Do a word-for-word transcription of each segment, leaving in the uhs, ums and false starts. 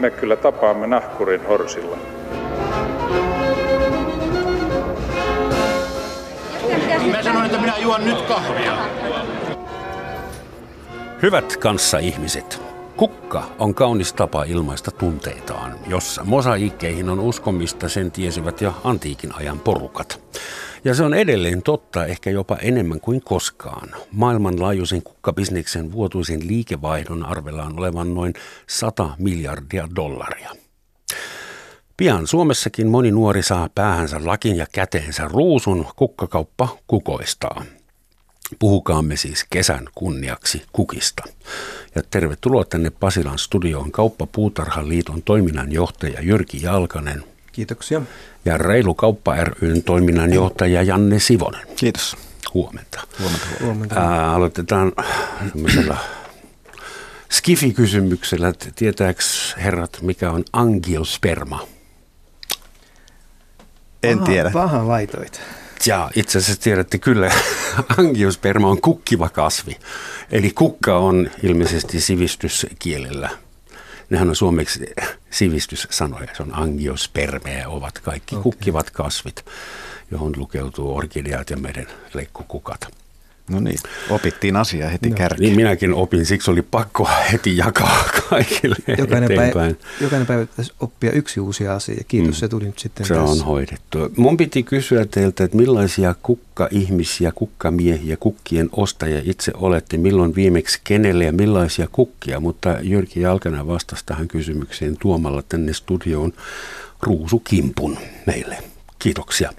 me kyllä tapaamme nahkurin horsilla. Mä sanoin, että minä juon nyt kahvia. Hyvät kanssaihmiset, kukka on kaunis tapa ilmaista tunteitaan, jossa mosaiikkeihin on uskomista, sen tiesivät jo antiikin ajan porukat. Ja se on edelleen totta, ehkä jopa enemmän kuin koskaan. Maailmanlaajuisen kukkabisneksen vuotuisen liikevaihdon arvellaan olevan noin sata miljardia dollaria. Pian Suomessakin moni nuori saa päähänsä lakin ja käteensä ruusun, kukkakauppa kukoistaa. Puhukaamme siis kesän kunniaksi kukista. Ja tervetuloa tänne Pasilan studioon Kauppapuutarhaliiton toiminnanjohtaja Jyrki Jalkanen. Kiitoksia. Ja Reilu Kauppa ry:n toiminnanjohtaja Janne Sivonen. Kiitos. Huomenta. Huomenta. Huomenta. Ää, aloitetaan semmoisella skifi-kysymyksellä, että tietääkö herrat, mikä on angiosperma? En paha, tiedä. Paha laitoit. Jaa, itse asiassa tiedätte kyllä, angiosperma on kukkiva kasvi. Eli kukka on ilmeisesti sivistyskielellä. Nehän on suomeksi sivistyssanoja, se on angiospermeä, ovat kaikki okay. Kukkivat kasvit, johon lukeutuu orkideat ja meren leikkukukat. No niin, opittiin asiaa heti no, kärkeen. Niin minäkin opin, siksi oli pakko heti jakaa kaikille jokainen eteenpäin. Päivä, jokainen päivä pitäisi oppia yksi uusi asia, ja kiitos, mm. se tuli nyt sitten se tässä. Se on hoidettu. Mun piti kysyä teiltä, että millaisia kukka-ihmisiä, kukkamiehiä, kukkien ostajia itse olette, milloin viimeksi kenelle ja millaisia kukkia, mutta Jyrki Jalkanen vastasi tähän kysymykseen tuomalla tänne studioon ruusukimpun meille. Kiitoksia.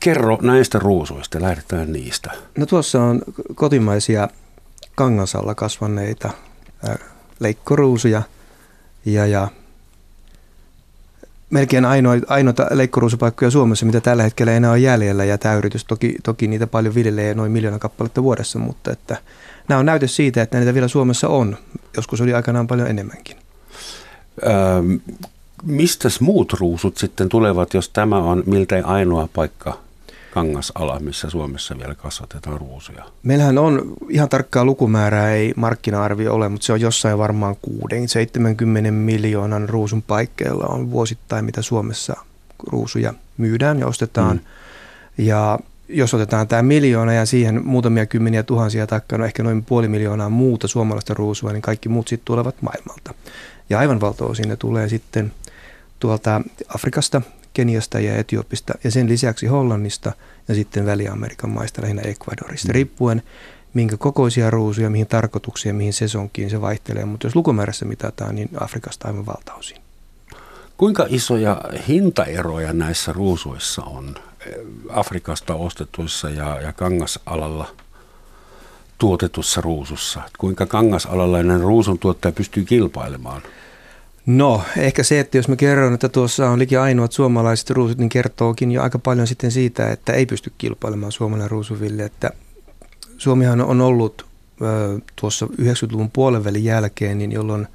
Kerro näistä ruusuista, lähdetään niistä. No tuossa on kotimaisia Kangasalla kasvaneita äh, leikkoruusuja ja, ja melkein ainoa, ainoita leikkoruusupaikkoja Suomessa, mitä tällä hetkellä enää on jäljellä, ja tämä yritys toki, toki niitä paljon viljelee noin miljoona kappaletta vuodessa, mutta että nämä on näyte siitä, että näitä vielä Suomessa on. Joskus oli aikanaan paljon enemmänkin. Ähm. Mistäs muut ruusut sitten tulevat, jos tämä on miltei ainoa paikka Kangasala, missä Suomessa vielä kasvatetaan ruusuja? Meillähän on ihan tarkkaa lukumäärää, ei markkina-arvio ole, mutta se on jossain varmaan kuusikymmentä seitsemänkymmentä miljoonan ruusun paikkeilla on vuosittain, mitä Suomessa ruusuja myydään ja ostetaan. Mm. Ja jos otetaan tämä miljoona ja siihen muutamia kymmeniä tuhansia taikka no ehkä noin puoli miljoonaa muuta suomalaista ruusua, niin kaikki muut sitten tulevat maailmalta. Ja aivan valtaosin ne tulee sitten tuolta Afrikasta, Keniasta ja Etiopista ja sen lisäksi Hollannista ja sitten Väli-Amerikan maista, lähinnä Ecuadorista, mm. riippuen minkä kokoisia ruusuja, mihin tarkoituksiin, mihin sesonkiin se vaihtelee. Mutta jos lukumäärässä mitataan, niin Afrikasta aivan valtaosin. Kuinka isoja hintaeroja näissä ruusuissa on Afrikasta ostetuissa ja, ja Kangasalalla tuotetussa ruusussa? Kuinka kangasalalainen ruusun tuottaja pystyy kilpailemaan? No, ehkä se, että jos mä kerron, että tuossa on liki ainoat suomalaiset ruusut, niin kertookin jo aika paljon sitten siitä, että ei pysty kilpailemaan suomalainen ruusuville. Että Suomihan on ollut ö, tuossa yhdeksänkymmentäluvun puolenvälin jälkeen, niin jolloin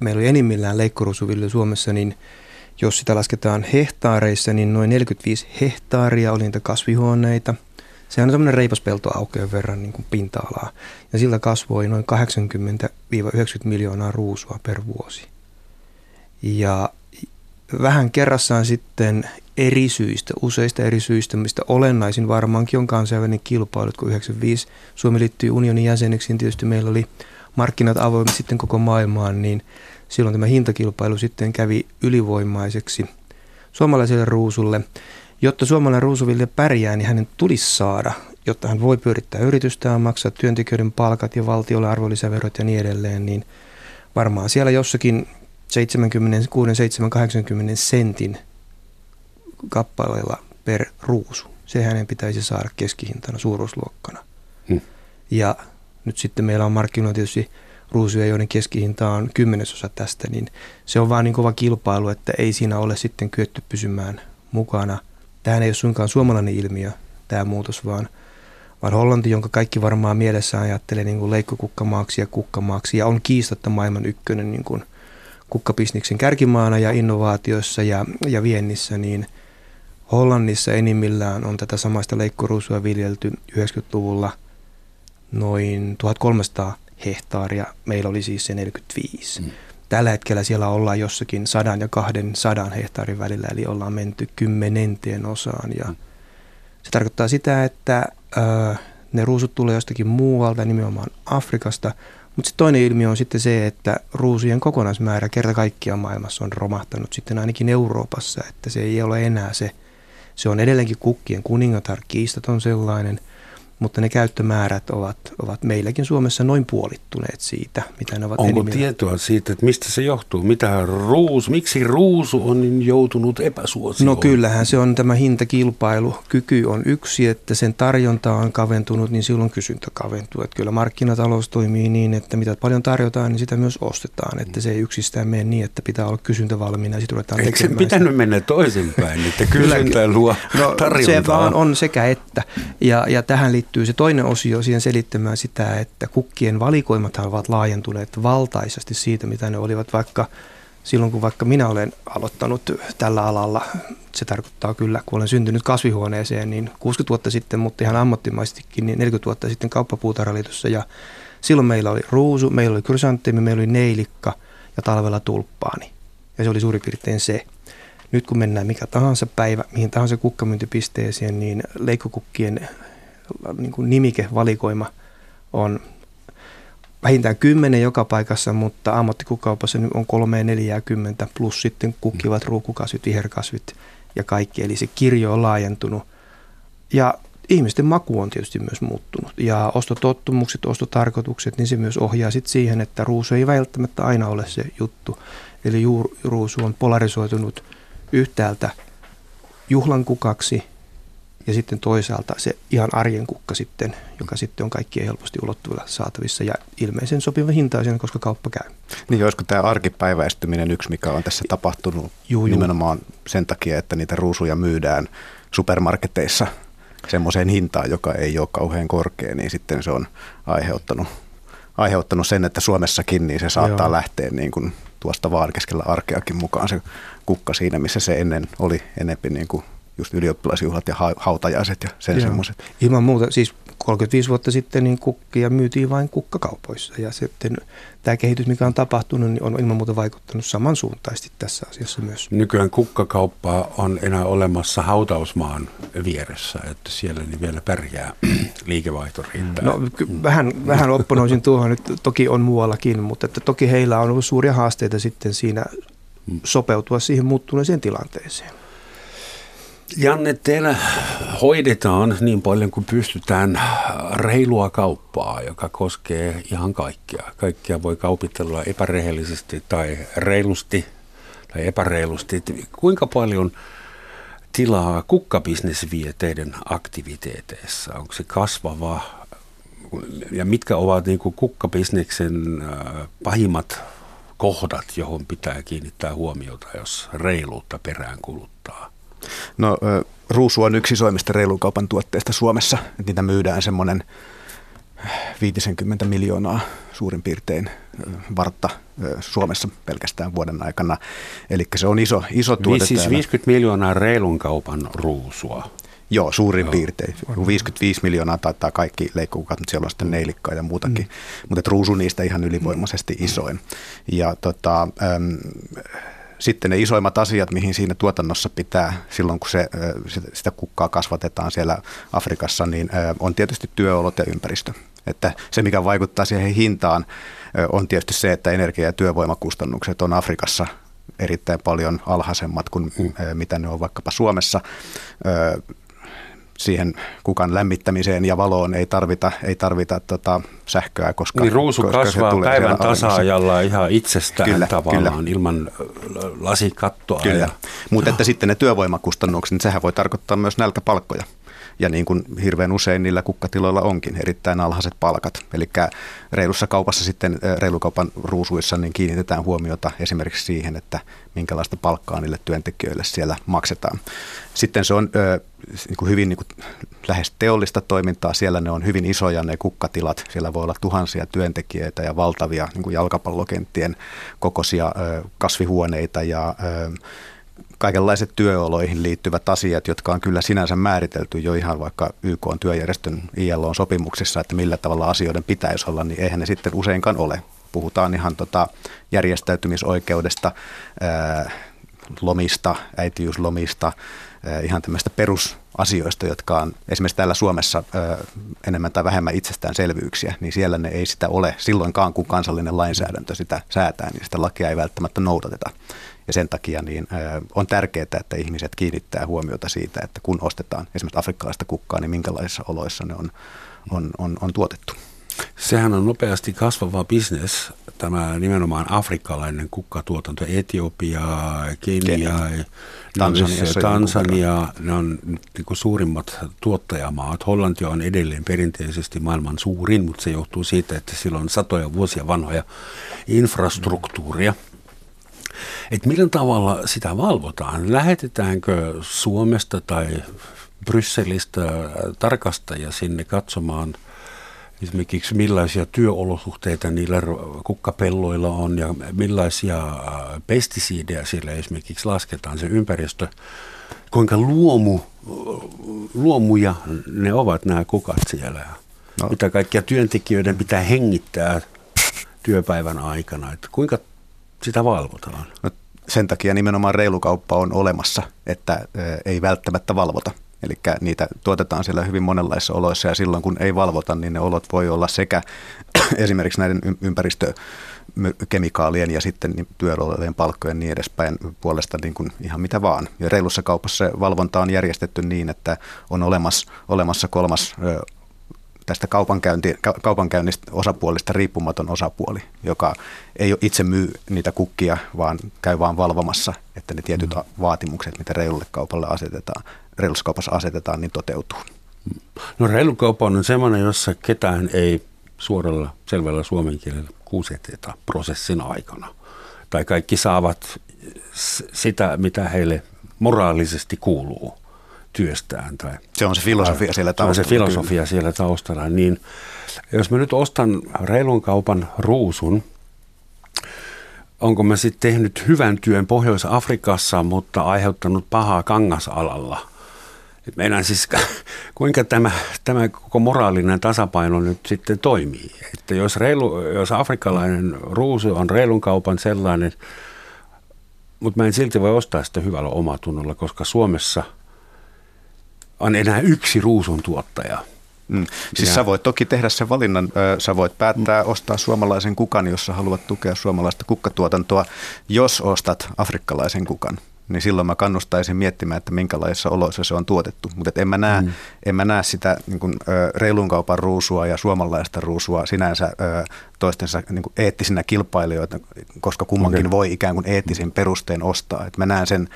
meillä oli enimmillään leikkoruusuville Suomessa, niin jos sitä lasketaan hehtaareissa, niin noin neljäkymmentäviisi hehtaaria oli niitä kasvihuoneita. Sehän on tämmöinen reipas peltoaukeen verran niin kuin pinta-alaa, ja sillä kasvoi noin kahdeksankymmentä yhdeksänkymmentä miljoonaa ruusua per vuosi. Ja vähän kerrassaan sitten eri syistä, useista eri syistä, mistä olennaisin varmaankin on kansainvälinen kilpailu, kun yhdeksänkymmentäviisi Suomi liittyi unionin jäseneksi, niin tietysti meillä oli markkinat avoimet sitten koko maailmaan, niin silloin tämä hintakilpailu sitten kävi ylivoimaiseksi suomalaiselle ruusulle. Jotta suomalainen ruusuville pärjää, niin hänen tulisi saada, jotta hän voi pyörittää yritystään, maksaa työntekijöiden palkat ja valtiolle arvonlisäverot ja niin edelleen, niin varmaan siellä jossakin seitsemänkymmentäkuusi seitsemänkymmentä kahdeksankymmentä sentin kappaleella per ruusu. Se hänen pitäisi saada keskihintana suuruusluokkana. Hmm. Ja nyt sitten meillä on markkinoilla tietysti ruusuja, joiden keskihinta on kymmenesosa tästä, niin se on vaan niin kova kilpailu, että ei siinä ole sitten kyetty pysymään mukana. Tämähän ei ole suinkaan suomalainen ilmiö, tämä muutos, vaan, vaan Hollanti, jonka kaikki varmaan mielessään ajattelee niin kuin leikkokukkamaaksi ja kukkamaaksi, ja on kiistatta maailman ykkönen niin kuin kukkabisniksen kärkimaana ja innovaatioissa ja, ja viennissä, niin Hollannissa enimmillään on tätä samaista leikkoruusua viljelty yhdeksänkymmentäluvulla noin tuhatkolmesataa hehtaaria, meillä oli siis se neljäkymmentäviisi. Mm. Tällä hetkellä siellä ollaan jossakin sadan ja kahden sadan hehtaarin välillä, eli ollaan menty kymmenenteen osaan. Ja se tarkoittaa sitä, että ö, ne ruusut tulee jostakin muualta, nimenomaan Afrikasta. Mutta sitten toinen ilmiö on sitten se, että ruusujen kokonaismäärä kerta kaikkiaan maailmassa on romahtanut sitten ainakin Euroopassa, että se ei ole enää se. Se on edelleenkin kukkien kuningatar, kiistaton sellainen, mutta ne käyttömäärät ovat, ovat meilläkin Suomessa noin puolittuneet siitä, mitä ne ovat. Onko enemmän tietoa siitä, että mistä se johtuu? Mitä ruus, miksi ruusu on joutunut epäsuosioon? No kyllähän se on tämä hintakilpailukyky on yksi, että sen tarjonta on kaventunut, niin silloin kysyntä kaventuu. Että kyllä markkinatalous toimii niin, että mitä paljon tarjotaan, niin sitä myös ostetaan. Että se ei yksistään mene niin, että pitää olla kysyntä valmiina ja sitten ruvetaan tekemään sitä. Eikö se pitänyt mennä toisinpäin, että kysyntä luo tarjontaa? No, se vaan on sekä että. Ja, ja tähän liittyy se toinen osio siihen selittämään sitä, että kukkien valikoimathan ovat laajentuneet valtaisesti siitä, mitä ne olivat vaikka silloin, kun vaikka minä olen aloittanut tällä alalla. Se tarkoittaa kyllä, kun olen syntynyt kasvihuoneeseen, niin kuusikymmentä vuotta sitten, mutta ihan ammattimaisestikin, niin neljäkymmentä vuotta sitten Kauppapuutarhaliitossa. Ja silloin meillä oli ruusu, meillä oli krysanteemi, meillä oli neilikka ja talvella tulppaani. Ja se oli suurin piirtein se. Nyt kun mennään mikä tahansa päivä, mihin tahansa kukkamyyntipisteeseen, niin leikkokukkien niin kuin nimikevalikoima on vähintään kymmenen joka paikassa, mutta ammattikukkaupassa on kolmeen neljääkymmentä plus sitten kukkivat ruukukasvit, viherkasvit ja kaikki. Eli se kirjo on laajentunut ja ihmisten maku on tietysti myös muuttunut ja ostotottumukset, ostotarkoitukset, niin se myös ohjaa sit siihen, että ruusu ei välttämättä aina ole se juttu. Eli juur, ruusu on polarisoitunut yhtäältä juhlankukaksi ja sitten toisaalta se ihan arjen kukka sitten, joka sitten on kaikkien helposti ulottuvilla saatavissa ja ilmeisen sopivan hintaisen, koska kauppa käy. Niin olisiko tämä arkipäiväistyminen yksi, mikä on tässä tapahtunut juu, juu. nimenomaan sen takia, että niitä ruusuja myydään supermarketeissa semmoiseen hintaan, joka ei ole kauhean korkea, niin sitten se on aiheuttanut, aiheuttanut sen, että Suomessakin niin se saattaa Joo. lähteä niin kuin tuosta vaan keskellä arkeakin mukaan se kukka siinä, missä se ennen oli enempi niin kuin just ylioppilasjuhlat ja hautajaiset ja sen semmoiset. Ilman muuta, siis kolmekymmentäviisi vuotta sitten niin kukkia myytiin vain kukkakaupoissa ja sitten tämä kehitys, mikä on tapahtunut, niin on ilman muuta vaikuttanut samansuuntaisesti tässä asiassa myös. Nykyään kukkakauppaa on enää olemassa hautausmaan vieressä, että siellä niin vielä pärjää, liikevaihto riittää. No, vähän, vähän opponoisin tuohon, nyt toki on muuallakin, mutta että toki heillä on ollut suuria haasteita sitten siinä sopeutua siihen muuttuneeseen tilanteeseen. Janne, teillä hoidetaan niin paljon kuin pystytään reilua kauppaa, joka koskee ihan kaikkea. Kaikkea voi kaupitella epärehellisesti tai reilusti tai epäreilusti. Kuinka paljon tilaa kukkabisnes vie teidän aktiviteeteissa? Onko se kasvava ja mitkä ovat niin kuin kukkabisneksen pahimmat kohdat, johon pitää kiinnittää huomiota, jos reiluutta perään kuluttaa? No ruusu on yksi isoimmista reilun kaupan tuotteista Suomessa. Niitä myydään semmoinen viisikymmentä miljoonaa suurin piirtein vartta Suomessa pelkästään vuoden aikana. Eli se on iso, iso tuote. Siis viisikymmentä miljoonaa reilun kaupan ruusua. Joo, suurin Joo. piirtein. viisikymmentäviisi miljoonaa taitaa kaikki leikkukukat, mutta siellä on sitten neilikkaa ja muutakin. Mm. Mutta ruusu niistä ihan ylivoimaisesti mm. isoin. Ja tota... Äm, Sitten ne isoimmat asiat, mihin siinä tuotannossa pitää silloin, kun se, sitä kukkaa kasvatetaan siellä Afrikassa, niin on tietysti työolot ja ympäristö. Että se, mikä vaikuttaa siihen hintaan, on tietysti se, että energia- ja työvoimakustannukset on Afrikassa erittäin paljon alhaisemmat kuin mm. mitä ne on vaikkapa Suomessa. Siihen kukan lämmittämiseen ja valoon ei tarvita, ei tarvita tota sähköä, koska niin ruusu koska kasvaa se tulee päivän tasa-ajalla ihan itsestään kyllä, tavallaan kyllä. ilman lasikattoa. Kyllä, ja... mutta että sitten ne työvoimakustannukset, niin sehän voi tarkoittaa myös nälkäpalkkoja. Ja niin kuin hirveän usein niillä kukkatiloilla onkin erittäin alhaiset palkat. Eli reilussa kaupassa sitten, reilukaupan ruusuissa, niin kiinnitetään huomiota esimerkiksi siihen, että minkälaista palkkaa niille työntekijöille siellä maksetaan. Sitten se on niin kuin hyvin niin kuin lähes teollista toimintaa. Siellä ne on hyvin isoja ne kukkatilat. Siellä voi olla tuhansia työntekijöitä ja valtavia niin kuin jalkapallokenttien kokoisia kasvihuoneita ja kaikenlaiset työoloihin liittyvät asiat, jotka on kyllä sinänsä määritelty jo ihan vaikka Y K:n työjärjestön I L O-sopimuksissa, että millä tavalla asioiden pitäisi olla, niin eihän ne sitten useinkaan ole. puhutaan ihan tota järjestäytymisoikeudesta, ää, lomista, äitiyslomista, ää, ihan tämmöistä perusasioista, jotka on esimerkiksi täällä Suomessa ää, enemmän tai vähemmän itsestäänselvyyksiä, niin siellä ne ei sitä ole silloinkaan, kun kansallinen lainsäädäntö sitä säätää, niin sitä lakia ei välttämättä noudateta. Ja sen takia niin on tärkeää, että ihmiset kiinnittää huomiota siitä, että kun ostetaan esimerkiksi afrikkalaista kukkaa, niin minkälaisissa oloissa ne on, on, on, on tuotettu. Sehän on nopeasti kasvava bisnes, tämä nimenomaan afrikkalainen kukkatuotanto, Etiopia, Kenia, Tansania, Tansania, ne on niin kuin suurimmat tuottajamaat. Hollanti on edelleen perinteisesti maailman suurin, mutta se johtuu siitä, että sillä on satoja vuosia vanhoja infrastruktuuria. Että millä tavalla sitä valvotaan? Lähetetäänkö Suomesta tai Brysselistä tarkastajia sinne katsomaan esimerkiksi millaisia työolosuhteita niillä kukkapelloilla on ja millaisia pestisiidejä siellä esimerkiksi lasketaan se ympäristö? Kuinka luomu, luomuja ne ovat nämä kukat siellä? No. Mitä kaikkia työntekijöiden pitää hengittää työpäivän aikana? Että kuinka sitä valvotaan? No, sen takia nimenomaan reilu kauppa on olemassa, että ei välttämättä valvota. Eli niitä tuotetaan siellä hyvin monenlaisissa oloissa ja silloin kun ei valvota, niin ne olot voi olla sekä esimerkiksi näiden ympäristökemikaalien ja sitten työolojen palkkojen niin edespäin puolesta niin kuin ihan mitä vaan. Ja reilussa kaupassa valvonta on järjestetty niin, että on olemassa, olemassa kolmas tästä kaupankäynti, kaupankäynnistä osapuolista riippumaton osapuoli, joka ei itse myy niitä kukkia, vaan käy vaan valvomassa, että ne tietyt mm. vaatimukset, mitä reilulle kaupalle asetetaan, reilussa kaupassa asetetaan, niin toteutuu. No reilu kauppa on semmoinen, jossa ketään ei suoralla selvällä suomen kielellä kuuseteta prosessin aikana. Tai kaikki saavat sitä, mitä heille moraalisesti kuuluu työstään. Tai se on se filosofia siellä taustalla. Se on se filosofia siellä taustalla. Niin, jos mä nyt ostan reilun kaupan ruusun, onko mä sitten tehnyt hyvän työn Pohjois-Afrikassa, mutta aiheuttanut pahaa Kangasalalla? Et meinaan siis, kuinka tämä, tämä koko moraalinen tasapaino nyt sitten toimii? Että jos, reilu, jos afrikkalainen ruusu on reilun kaupan sellainen, mutta mä en silti voi ostaa sitä hyvällä omatunnolla, koska Suomessa on enää yksi ruusun tuottaja. Mm. Siis ja sä voit toki tehdä sen valinnan. Sä voit päättää ostaa suomalaisen kukan, jos sä haluat tukea suomalaista kukkatuotantoa. Jos ostat afrikkalaisen kukan, niin silloin mä kannustaisin miettimään, että minkälaisissa oloissa se on tuotettu. Mutta en mä näe, mm. en mä näe sitä niin kuin, reilun kaupan ruusua ja suomalaista ruusua sinänsä toistensa niin kuin eettisinä kilpailijoita, koska kummankin okay. voi ikään kuin eettisin perustein ostaa. Et mä näen sen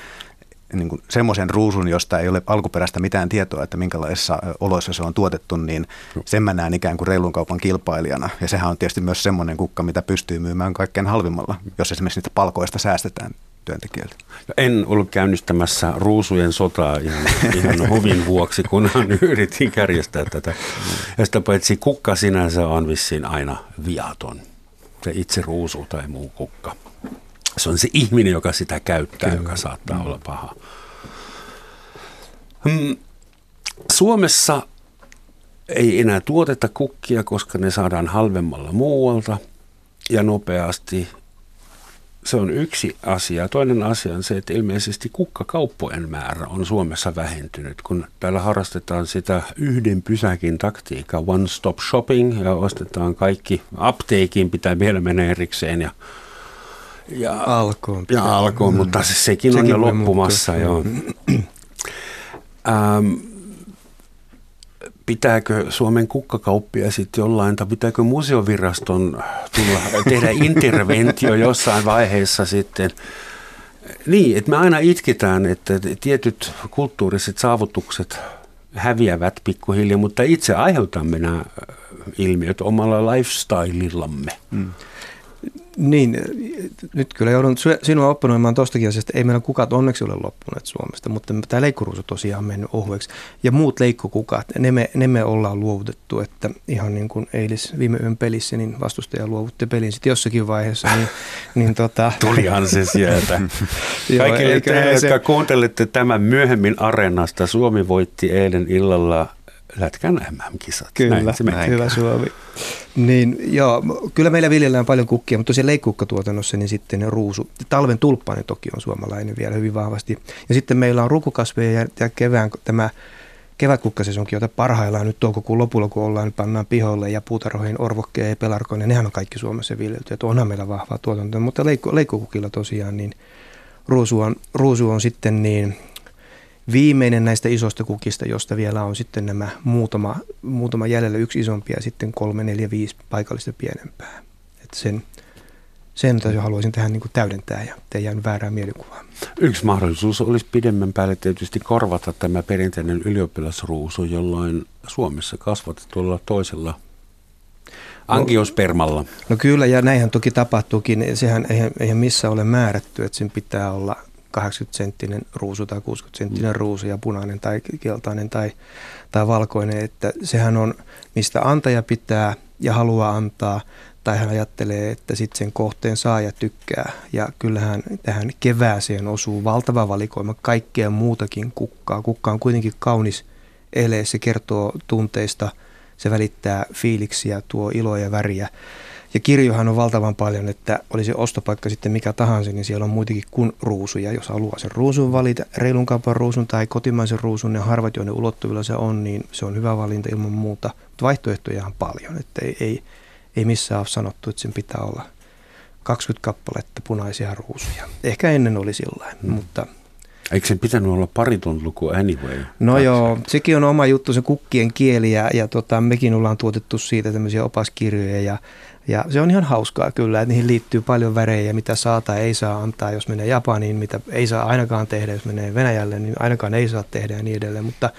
niin semmoisen ruusun, josta ei ole alkuperäistä mitään tietoa, että minkälaisissa oloissa se on tuotettu, niin sen mä näen ikään kuin reilun kaupan kilpailijana. Ja sehän on tietysti myös semmoinen kukka, mitä pystyy myymään kaikkein halvimmalla, jos esimerkiksi niitä palkoista säästetään työntekijöiltä. En ollut käynnistämässä ruusujen sotaa ihan, ihan huvin vuoksi, kunhan yritin kärjestää tätä. Ja sitä paitsi kukka sinänsä on vissiin aina viaton. Se itse ruusu tai muu kukka. Se on se ihminen, joka sitä käyttää, kyllä, joka saattaa mm. olla paha. Mm. Suomessa ei enää tuoteta kukkia, koska ne saadaan halvemmalla muualta ja nopeasti. Se on yksi asia. Toinen asia on se, että ilmeisesti kukkakauppojen määrä on Suomessa vähentynyt, kun täällä harrastetaan sitä yhden pysäkin taktiikkaa, one stop shopping, ja ostetaan kaikki. Apteekin pitää vielä mennä erikseen ja Ja alkoon. Ja alkoon, mm. mutta sekin, sekin on jo loppumassa. Joo. Ähm, pitääkö Suomen kukkakauppia sitten jollain, tai pitääkö museoviraston tulla, tehdä interventio jossain vaiheessa sitten? Niin, että me aina itketään, että tietyt kulttuuriset saavutukset häviävät pikkuhiljaa, mutta itse aiheutamme nämä ilmiöt omalla lifestyleillamme. Mm. Niin, nyt kyllä joudun sinua opponoimaan tuostakin asiasta. Ei meillä kukat onneksi ole loppuneet Suomesta, mutta tämä leikkuruusu tosiaan on mennyt ohueksi. Ja muut leikkukukat, ne me, ne me ollaan luovutettu, että ihan niin kuin eilis viime yön pelissä, niin vastustaja luovutti pelin sitten jossakin vaiheessa. Niin, niin tota... Tulihan se sieltä. Kaikille teille, jotka kuuntelette tämän myöhemmin Areenasta, Suomi voitti eilen illalla Lätkän M M-kisat. Kyllä, näin, hyvä Suomi. Niin, joo. Kyllä meillä viljellään paljon kukkia, mutta tosiaan leikkaukkatuotannossa niin sitten ruusu. Talven tulppaani toki on suomalainen vielä hyvin vahvasti. Ja sitten meillä on rukukasveja ja kevään tämä kevätkukkasesonkin, jota parhaillaan nyt toukokuun lopulla, kun ollaan, pannaan piholle ja puutarhoihin orvokkeen ja pelarkoon, ja nehän on kaikki Suomessa viljelty. Että onhan meillä vahvaa tuotantoa, mutta leikkokukilla tosiaan niin ruusu on, ruusu on sitten niin... Viimeinen näistä isoista kukista, josta vielä on sitten nämä muutama, muutama jäljellä, yksi isompi ja sitten kolme, neljä, viisi paikallista pienempää. Et sen sen haluaisin tähän niin kuin täydentää ja teidän väärää mielikuvaa. Yksi mahdollisuus olisi pidemmän päälle tietysti korvata tämä perinteinen ylioppilasruusu, jolloin Suomessa kasvatetulla toisella angiospermalla. No, no kyllä, ja näinhän toki tapahtuukin. Sehän eihän, eihän missään ole määrätty, että sen pitää olla kahdeksankymmentä senttinen ruusu tai kuusikymmentä senttinen ruusu ja punainen tai keltainen tai, tai valkoinen, että sehän on mistä antaja pitää ja haluaa antaa, tai hän ajattelee, että sitten sen kohteen saaja tykkää, ja kyllähän tähän kevääseen osuu valtava valikoima kaikkea muutakin kukkaa. Kukka on kuitenkin kaunis ele, se kertoo tunteista, se välittää fiiliksiä, tuo iloa ja väriä. Ja kirjohan on valtavan paljon, että olisi ostopaikka sitten mikä tahansa, niin siellä on muitakin kuin ruusuja. Jos haluaa sen ruusun valita, reilun kaupan ruusun tai kotimaisen ruusun, ne harvat, joiden ulottuvilla se on, niin se on hyvä valinta ilman muuta. Mutta vaihtoehtoja on paljon, että ei, ei, ei missään ole sanottu, että sen pitää olla kaksikymmentä kappaletta punaisia ruusuja. Ehkä ennen oli sillain, hmm. mutta... Eikö sen pitänyt olla pariton luku anyway? No Kaksi. joo, sekin on oma juttu, se kukkien kieli, ja, ja tota, mekin ollaan tuotettu siitä tämmöisiä opaskirjoja, ja, ja se on ihan hauskaa kyllä, että niihin liittyy paljon värejä, mitä saa tai ei saa antaa, jos menee Japaniin, mitä ei saa ainakaan tehdä, jos menee Venäjälle, niin ainakaan ei saa tehdä ja niin edelleen, mutta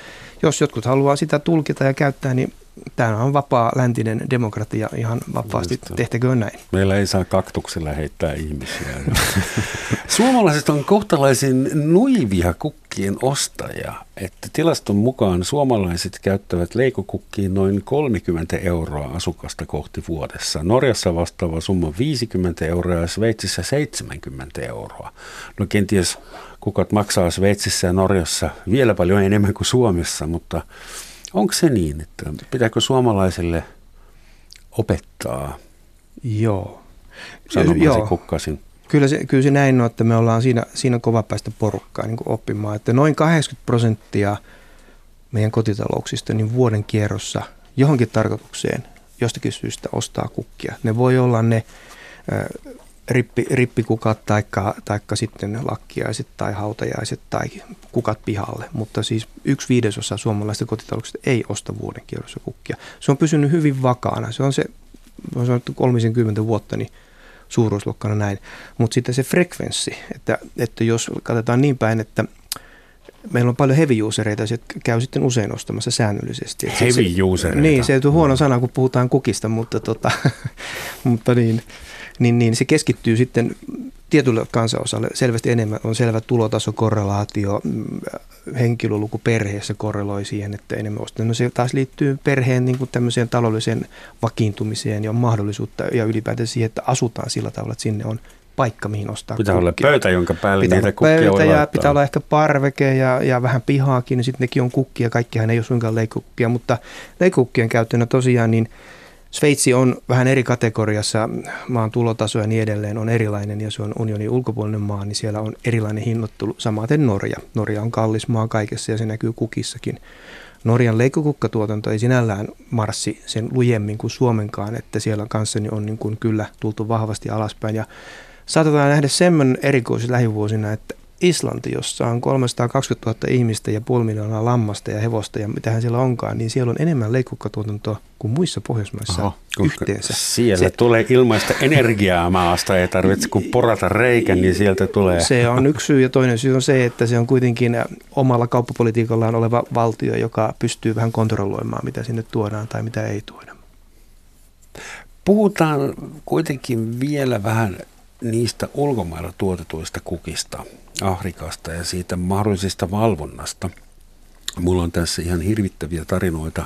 jos jotkut haluaa sitä tulkita ja käyttää, niin tämä on vapaa läntinen demokratia, ihan vapaasti tehtäköön näin. Meillä ei saa kaktuksella heittää ihmisiä. Suomalaiset on kohtalaisen nuivia kukkien ostajia. Että tilaston mukaan suomalaiset käyttävät leikokukkiin noin kolmekymmentä euroa asukasta kohti vuodessa. Norjassa vastaava summa viisikymmentä euroa ja Sveitsissä seitsemänkymmentä euroa. No kenties kukat maksaa Sveitsissä ja Norjassa vielä paljon enemmän kuin Suomessa, mutta... Onko se niin, että pitääkö suomalaiselle opettaa? Joo. Sanomaan Joo. se kukkasin. Kyllä se, kyllä se näin on, että me ollaan siinä, siinä kova päästä porukkaa niin kuin oppimaan. Että noin kahdeksankymmentä prosenttia meidän kotitalouksista niin vuoden kierrossa johonkin tarkoitukseen jostakin syystä ostaa kukkia. Ne voi olla ne äh, rippi, rippikukat taikka, taikka sitten lakkiaiset tai hautajaiset tai kukat pihalle, mutta siis yksi viidesosa suomalaisista kotitalouksista ei osta vuoden kierrossa kukkia. Se on pysynyt hyvin vakaana, se on se, on sanottu kolmekymmentä vuotta, niin suuruusluokkana näin, mutta sitten se frekvenssi, että, että jos katsotaan niin päin, että meillä on paljon heavy usereita, jotka käy sitten usein ostamassa säännöllisesti. Heavy se, usereita? Niin, se on huono sana, kun puhutaan kukista, mutta, tota, mutta niin... Niin, niin se keskittyy sitten tietylle kansanosalle selvästi enemmän. On selvä tulotasokorrelaatio, henkilöluku perheessä korreloi siihen, että enemmän ostetaan. No se taas liittyy perheen niin kuin tämmöiseen taloudelliseen vakiintumiseen ja mahdollisuutta ja ylipäätään siihen, että asutaan sillä tavalla, että sinne on paikka, mihin ostaa pitää kukkia. Pitää olla pöytä, jonka päälle pitää niitä kukkia pöytä, voi laittaa. Pitää olla ehkä parveke ja, ja vähän pihaakin, niin sitten nekin on kukkia. Kaikkihan ei ole suinkaan leikkokukkia, mutta leikkokukkien käyttönä tosiaan niin Sveitsi on vähän eri kategoriassa, maan tulotaso ja niin edelleen on erilainen ja se on unionin ulkopuolinen maa, niin siellä on erilainen hinnoittelu, samaten Norja. Norja on kallis maa kaikessa ja se näkyy kukissakin. Norjan leikkokukkatuotanto ei sinällään marssi sen lujemmin kuin Suomenkaan, että siellä kanssani on niin kuin kyllä tultu vahvasti alaspäin. Ja saatetaan nähdä semmoinen erikoisuus lähivuosina, että Islanti, jossa on kolmesataakaksikymmentätuhatta ihmistä ja puoli miljoonaa lammasta ja hevosta ja mitähän siellä onkaan, niin siellä on enemmän leikkukkatuotantoa kuin muissa Pohjoismaissa Aha, yhteensä. Siellä se, tulee ilmaista energiaa maasta, ei tarvitse kun porata reikän, niin sieltä tulee. Se on yksi syy ja toinen syy on se, että se on kuitenkin omalla kauppapolitiikallaan oleva valtio, joka pystyy vähän kontrolloimaan, mitä sinne tuodaan tai mitä ei tuoda. Puhutaan kuitenkin vielä vähän niistä ulkomailla tuotetuista kukista Afrikasta ja siitä mahdollisesta valvonnasta. Mulla on tässä ihan hirvittäviä tarinoita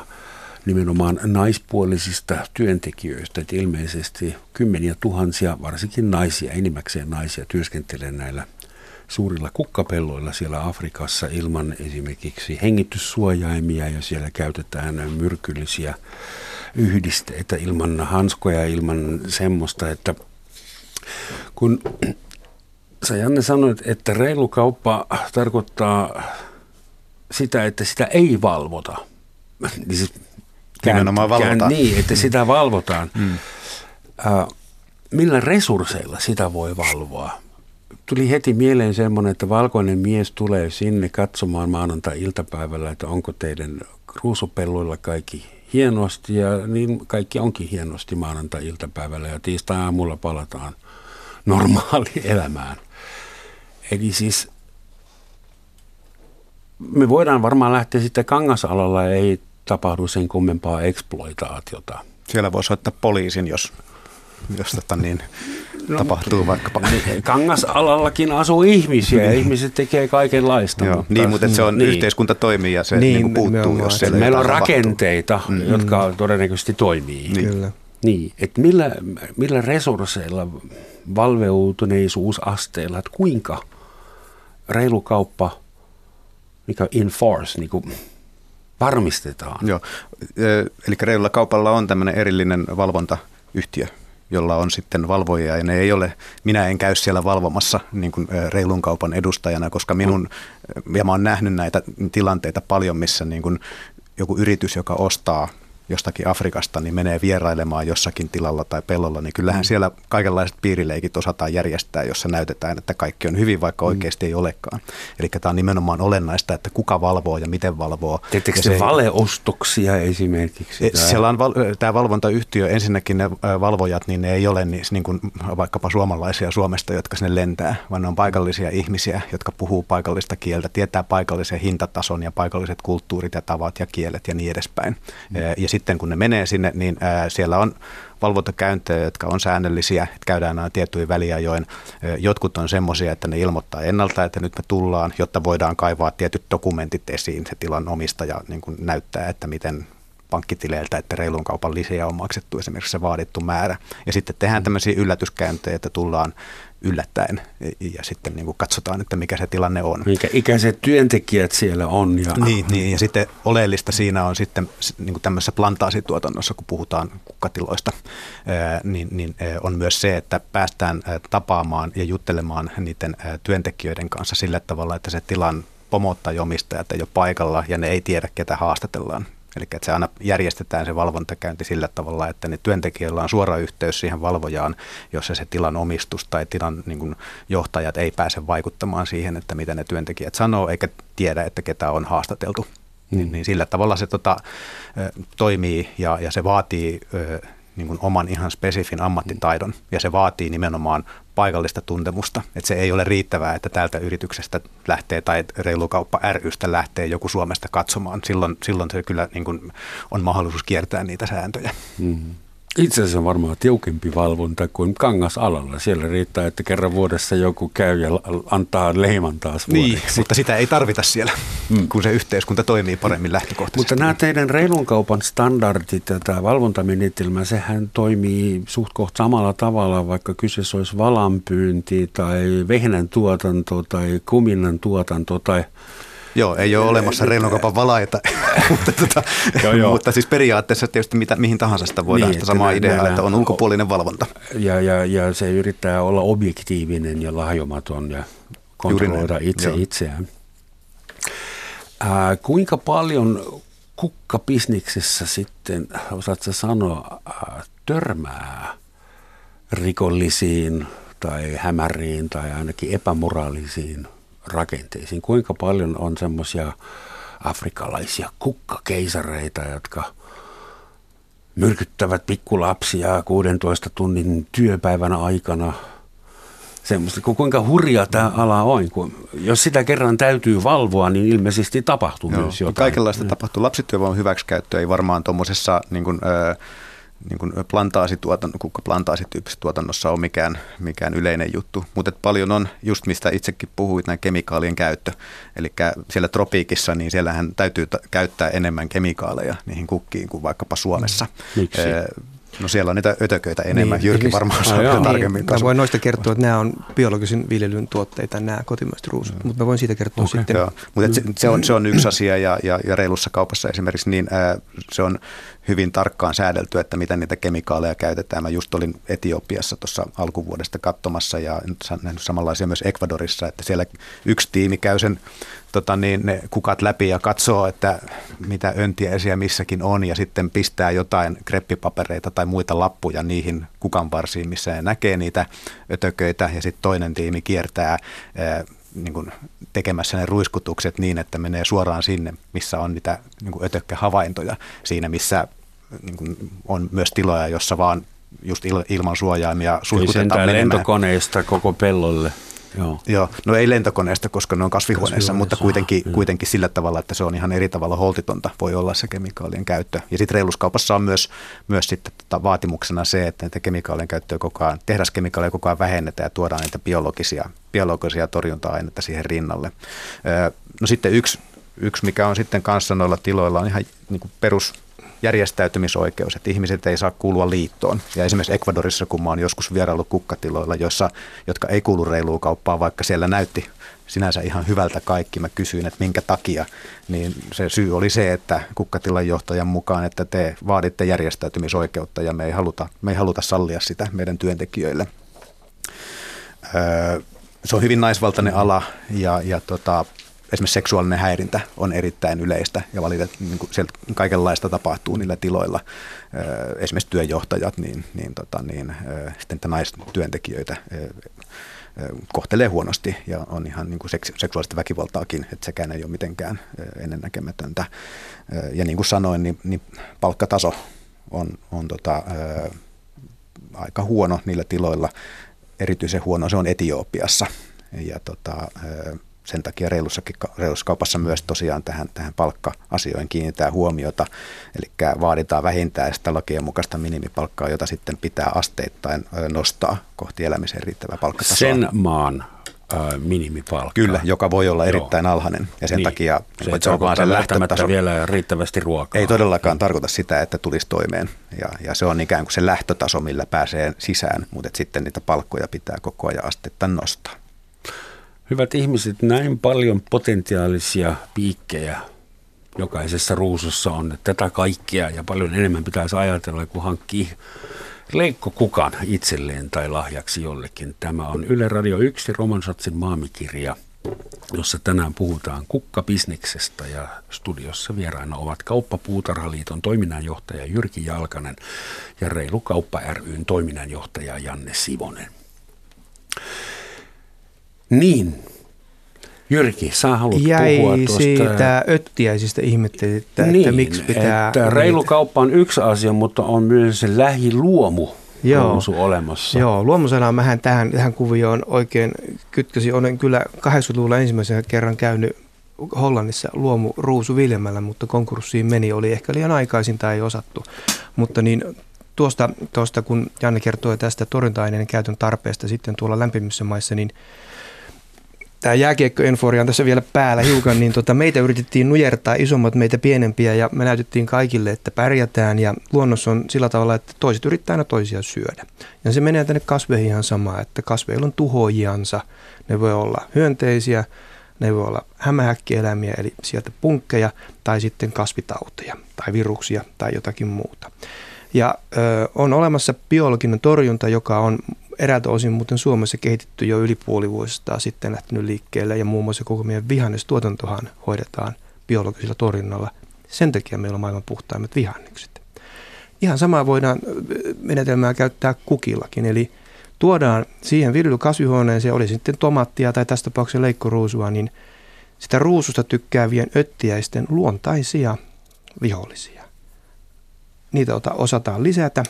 nimenomaan naispuolisista työntekijöistä, että ilmeisesti kymmeniä tuhansia, varsinkin naisia, enimmäkseen naisia työskentelee näillä suurilla kukkapelloilla siellä Afrikassa ilman esimerkiksi hengityssuojaimia ja siellä käytetään myrkyllisiä yhdisteitä ilman hanskoja, ilman semmoista, että kun sä Janne sanoit, että reilu kauppa tarkoittaa sitä, että sitä ei valvota. Niin siis kään, nimenomaan valvotaan. Niin, että sitä valvotaan. Mm. Uh, millä resursseilla sitä voi valvoa? Tuli heti mieleen semmoinen, että valkoinen mies tulee sinne katsomaan maanantai-iltapäivällä, että onko teidän ruusupelloilla kaikki hienosti, ja niin kaikki onkin hienosti maanantai-iltapäivällä, ja tiistai-aamulla palataan normaalielämään. Eli siis me voidaan varmaan lähteä sitten Kangasalalla, ei tapahdu sen kummempaa eksploitaatiota. Siellä voi soittaa poliisin, jos... Jos tota niin, no, tapahtuu vaikkapa. Kangasalallakin asuu ihmisiä ja ihmiset tekee kaikenlaista. Joo, mutta niin, mutta se on niin. Yhteiskunta toimii ja se niin, niin puuttuu, jos siellä meillä on tapahtuu. Rakenteita, mm-hmm. jotka todennäköisesti toimii. Niin. Kyllä. Niin, että millä, millä resursseilla valveutuneisuusasteilla, että kuinka reilu kauppa, mikä enforce, niin kuin varmistetaan? Joo, eli reilulla kaupalla on tämmöinen erillinen valvontayhtiö, jolla on sitten valvojia, ja ne ei ole, minä en käy siellä valvomassa niin kuin reilun kaupan edustajana, koska minun, ja mä oon nähnyt näitä tilanteita paljon, missä niin kuin joku yritys, joka ostaa jostakin Afrikasta, niin menee vierailemaan jossakin tilalla tai pellolla, niin kyllähän mm. siellä kaikenlaiset piirileikit osataan järjestää, jossa näytetään, että kaikki on hyvin, vaikka oikeasti mm. ei olekaan. Eli tämä on nimenomaan olennaista, että kuka valvoo ja miten valvoo. Teettekö se valeostoksia esimerkiksi? Siellä on val- tämä valvontayhtiö, ensinnäkin ne valvojat, niin ne ei ole niin, niin kuin vaikkapa suomalaisia Suomesta, jotka sinne lentää, vaan ne on paikallisia ihmisiä, jotka puhuu paikallista kieltä, tietää paikallisen hintatason ja paikalliset kulttuurit ja tavat ja kielet ja niin edespäin. Mm. Ja sit Sitten kun ne menee sinne, niin ää, siellä on valvontakäyntejä, jotka on säännöllisiä, että käydään aina tiettyjä väliajoin. Jotkut on semmoisia, että ne ilmoittaa ennalta, että nyt me tullaan, jotta voidaan kaivaa tietyt dokumentit esiin, se tilan omistaja niin kuin näyttää, että miten pankkitileiltä, että reilun kaupan lisää on maksettu esimerkiksi se vaadittu määrä. Ja sitten tehdään tämmöisiä yllätyskäyntejä, että tullaan yllättäen ja sitten niin kuin katsotaan, että mikä se tilanne on. Mikä ikäiset työntekijät siellä on. Ja... Niin, niin, ja sitten oleellista siinä on sitten niin kuin tämmöisessä plantaasituotannossa, kun puhutaan kukkatiloista, niin, niin on myös se, että päästään tapaamaan ja juttelemaan niiden työntekijöiden kanssa sillä tavalla, että se tilan pomot tai omistajat ei ole paikalla ja ne ei tiedä, ketä haastatellaan. Eli että se aina järjestetään se valvontakäynti sillä tavalla, että ne työntekijöillä on suora yhteys siihen valvojaan, jossa se tilan omistus tai tilan niin kuin johtajat ei pääse vaikuttamaan siihen, että mitä ne työntekijät sanoo, eikä tiedä, että ketä on haastateltu. Mm. Niin, niin sillä tavalla se tota, toimii ja, ja se vaatii niin kuin oman ihan spesifin ammattitaidon ja se vaatii nimenomaan paikallista tuntemusta. Että se ei ole riittävää, että täältä yrityksestä lähtee tai Reilukauppa ry:stä lähtee joku Suomesta katsomaan. Silloin, silloin se kyllä niin kuin on mahdollisuus kiertää niitä sääntöjä. Mm-hmm. Itse asiassa on varmaan tiukempi valvonta kuin Kangasalalla. Siellä riittää, että kerran vuodessa joku käy ja antaa leiman taas vuodeksi. Niin, mutta sitä ei tarvita siellä, mm. kun se yhteiskunta toimii paremmin lähtökohtaisesti. Mutta nämä teidän reilun kaupan standardit ja tämä valvontamenetelmä, sehän toimii suht kohta samalla tavalla, vaikka kyseessä olisi valanpyynti tai vehnän tuotanto tai kuminan tuotanto tai... Joo, ei ole olemassa reilukaupan valaita, mutta, tuota, joo, joo. mutta siis periaatteessa tietysti mitä, mihin tahansa sitä voidaan, niin, sitä samaa ideaa, että on ulkopuolinen valvonta. Ja, ja, ja se yrittää olla objektiivinen ja lahjomaton ja kontrolloida itse joo. itseään. Ää, kuinka paljon kukkabisniksessä sitten, osaatko sanoa, ää, törmää rikollisiin tai hämäriin tai ainakin epämoraalisiin rakenteisiin? Kuinka paljon on semmoisia afrikkalaisia kukkakeisareita, jotka myrkyttävät pikkulapsia kuudentoista tunnin työpäivän aikana? Semmoista, kuinka hurjaa tämä ala on? Jos sitä kerran täytyy valvoa, niin ilmeisesti tapahtuu Joo. myös jotain. Kaikenlaista tapahtuu. Lapsityövoiman hyväksikäyttö ei varmaan tuommoisessa... Niin kuin, öö, niin kuin plantaasituotanno, kukkaplantaasityyppisessä tuotannossa on mikään, mikään yleinen juttu, mutta paljon on just mistä itsekin puhuit, nämä kemikaalien käyttö. Eli siellä tropiikissa, niin siellähän täytyy t- käyttää enemmän kemikaaleja niihin kukkiin kuin vaikkapa Suomessa. Miksi? No siellä on niitä ötököitä enemmän. Niin, Jyrki varmaan saa niin, tarkemmin. Niin, mä voin noista kertoa, että nämä on biologisen viljelyn tuotteita, nämä kotimaiset ruusut, mm. mutta mä voin siitä kertoa okay. sitten. Mutta se, se, on, se on yksi asia ja, ja, ja reilussa kaupassa esimerkiksi, niin ää, se on hyvin tarkkaan säädelty, että miten niitä kemikaaleja käytetään. Mä just olin Etiopiassa tuossa alkuvuodesta katsomassa ja nähnyt samanlaisia myös Ecuadorissa, että siellä yksi tiimi käy sen tota niin, ne kukat läpi ja katsoo, että mitä öntiäisiä missäkin on ja sitten pistää jotain kreppipapereita tai muita lappuja niihin kukanvarsiin, missä ne näkee niitä ötököitä ja sitten toinen tiimi kiertää ää, niin kuin tekemässä ne ruiskutukset niin, että menee suoraan sinne, missä on niitä niin kuin ötökkähavaintoja siinä, missä niin kuin on myös tiloja, jossa vaan just il, ilman suojaimia suihkutetaan menemään. Ei sentään lentokoneesta koko pellolle. Joo. Joo, no ei lentokoneesta, koska ne on kasvihuoneessa, kasvihuoneessa mutta kuitenkin, ah, kuitenkin sillä tavalla, että se on ihan eri tavalla holtitonta, voi olla se kemikaalien käyttö. Ja sitten reiluskaupassa on myös, myös sitten tota vaatimuksena se, että näitä kemikaalien käyttöä koko ajan, tehdaskemikaaleja koko ajan vähennetään ja tuodaan niitä biologisia, biologisia torjunta-aineita siihen rinnalle. No sitten yksi, yksi, mikä on sitten kanssa noilla tiloilla, on ihan niin kuin perus järjestäytymisoikeus, että ihmiset ei saa kuulua liittoon. Ja esimerkiksi Ecuadorissa, kun mä oon joskus vieraillut kukkatiloilla, joissa, jotka ei kuulu reiluun kauppaan, vaikka siellä näytti sinänsä ihan hyvältä kaikki. Mä kysyin, että minkä takia, niin se syy oli se, että kukkatilan johtajan mukaan, että te vaaditte järjestäytymisoikeutta ja me ei haluta, me ei haluta sallia sitä meidän työntekijöille. Öö, se on hyvin naisvaltainen ala ja, ja tota, esimerkiksi seksuaalinen häirintä on erittäin yleistä ja valitettavasti niin sieltä kaikenlaista tapahtuu niillä tiloilla. Esimerkiksi työjohtajat, niin, niin, tota, niin sitten niitä naistyöntekijöitä kohtelee huonosti ja on ihan niin kuin seksuaalista väkivaltaakin, että sekään ei ole mitenkään ennennäkemätöntä. Ja niin kuin sanoin, niin, niin palkkataso on, on tota, aika huono niillä tiloilla. Erityisen huono se on Etiopiassa ja tota, sen takia reilussakin reiluskaupassa myös tosiaan tähän, tähän palkka-asioihin kiinnitetään huomiota. Eli vaaditaan vähintään sitä lakien mukaista minimipalkkaa, jota sitten pitää asteittain nostaa kohti elämiseen riittävää palkkatasoa. Sen maan äh, minimipalkka. Kyllä, joka voi olla erittäin Joo. alhainen. Ja sen niin. takia se voit saada sen lähtötason. Vielä riittävästi ruokaa. Ei todellakaan tarkoita sitä, että tulisi toimeen. Ja, ja se on ikään kuin se lähtötaso, millä pääsee sisään, mutta sitten niitä palkkoja pitää koko ajan asteittain nostaa. Hyvät ihmiset, näin paljon potentiaalisia piikkejä jokaisessa ruusussa on. Tätä kaikkea ja paljon enemmän pitäisi ajatella, kun hankkii leikkokukan itselleen tai lahjaksi jollekin. Tämä on Yle Radio yksi Romansatsin maamikirja, jossa tänään puhutaan kukkabisneksestä ja studiossa vieraina ovat Kauppapuutarhaliiton toiminnanjohtaja Jyrki Jalkanen ja Reilu Kauppa ry:n toiminnanjohtaja Janne Sivonen. Niin. Jyrki, sä haluat Jäi puhua tuosta. Jäi siitä öttiäisistä ihmettelistä, niin, että miksi pitää... Että reilu kauppa on yksi asia, mutta on myös se lähiluomu ruusu olemassa. Joo, luomusana mähän tähän, tähän kuvioon oikein kytkäsin. Olen kyllä kahdeksankymmentäluvulla ensimmäisen kerran käynyt Hollannissa luomu ruusu viljelmällä, mutta konkurssiin meni. Oli ehkä liian aikaisin tai ei osattu, mutta niin... Tuosta, tuosta, kun Janne kertoi tästä torjunta-aineen käytön tarpeesta sitten tuolla lämpimissä maissa, niin tämä jääkiekko-enforia on tässä vielä päällä hiukan, niin tota, meitä yritettiin nujertaa, isommat meitä pienempiä, ja me näytettiin kaikille, että pärjätään, ja luonnossa on sillä tavalla, että toiset yrittää aina toisia syödä. Ja se menee tänne kasveihin ihan samaan, että kasveilla on tuhoajansa, ne voi olla hyönteisiä, ne voi olla hämähäkkieläimiä, eli sieltä punkkeja, tai sitten kasvitauteja, tai viruksia, tai jotakin muuta. Ja ö, on olemassa biologinen torjunta, joka on eräältä osin muuten Suomessa kehitetty jo yli puoli vuosista sitten lähtenyt liikkeelle. Ja muun muassa koko meidän vihannestuotantohan hoidetaan biologisella torjunnalla. Sen takia meillä on maailman puhtaimmat vihannekset. Ihan samaa voidaan menetelmää käyttää kukillakin. Eli tuodaan siihen viljelykasvihuoneeseen, oli sitten tomaattia tai tässä tapauksessa leikkoruusua, niin sitä ruususta tykkäävien öttiäisten luontaisia vihollisia. Niitä osataan lisätä.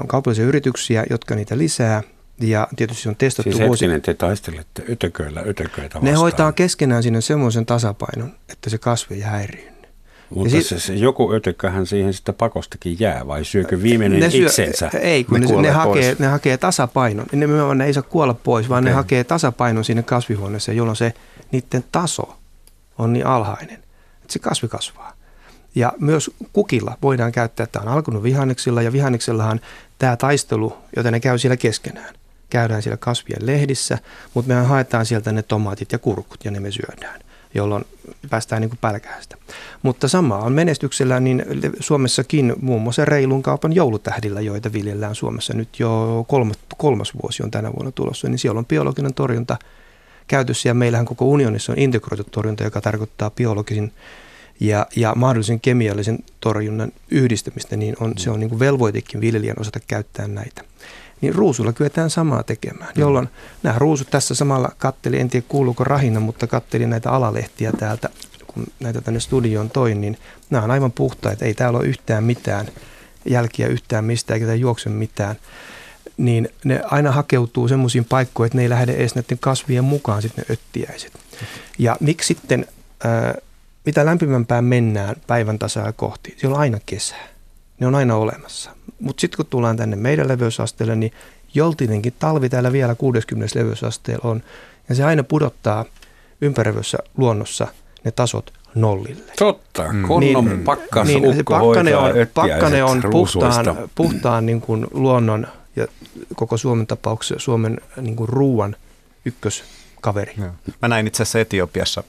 On kaupallisia yrityksiä, jotka niitä lisää. Ja tietysti on testattu siis vuosi. Siis te taistelette ötököillä ötököitä vastaan. Ne hoitaa keskenään sinne semmoisen tasapainon, että se kasvi ei häiriynny. Mutta sit, se, se joku ötökköhän siihen sitten pakostakin jää, vai syökö viimeinen syö, itsensä? Ei, kun ne, ne, ne, hakee, ne hakee tasapainon. Ne, ne ei saa kuolla pois, vaan okay. ne hakee tasapainon sinne kasvihuoneeseen, jolloin se niiden taso on niin alhainen, että se kasvi kasvaa. Ja myös kukilla voidaan käyttää, että on alkanut vihanneksilla, ja vihanneksellahan tämä taistelu, joten ne käy siellä keskenään. Käydään siellä kasvien lehdissä, mutta mehän haetaan sieltä ne tomaatit ja kurkut, ja ne me syödään, jolloin päästään niin kuin pälkähästä. Mutta sama on menestyksellä niin Suomessakin muun muassa Reilun kaupan joulutähdillä, joita viljellään Suomessa nyt jo kolmas, kolmas vuosi on tänä vuonna tulossa, niin siellä on biologinen torjunta käytössä, ja meillähän koko unionissa on integroitu torjunta, joka tarkoittaa biologisen ja, ja mahdollisen kemiallisen torjunnan yhdistämistä, niin on, se on niin kuin velvoitekin viljelijän osata käyttää näitä. Niin ruusulla kyetään samaa tekemään, jolloin nämä ruusut tässä samalla katteli, en tiedä kuuluuko rahina, mutta katteli näitä alalehtiä täältä, kun näitä tänne studioon toin, niin nämä on aivan puhtaita, ei täällä ole yhtään mitään jälkiä yhtään mistään, eikä täällä juokse mitään. Niin ne aina hakeutuu semmoisiin paikkoihin, että ne ei lähde edes näiden kasvien mukaan sitten ne öttiäiset. Ja miksi sitten, äh, mitä lämpimämpään mennään päivän tasaa kohti, siellä on aina kesää. Ne on aina olemassa. Mutta sitten kun tullaan tänne meidän leveysasteelle, niin joltinenkin talvi täällä vielä kuudeskymmenes leveysasteella on. Ja se aina pudottaa ympäröivässä luonnossa ne tasot nollille. Totta, kunnon mm. pakkas niin, ukko pakkane hoitaa on, pakkane on puhtaan, puhtaan niin kuin luonnon ja koko Suomen tapauksessa Suomen niin kuin ruuan ykköskaveri. Ja. Mä näin itse asiassa Etiopiassa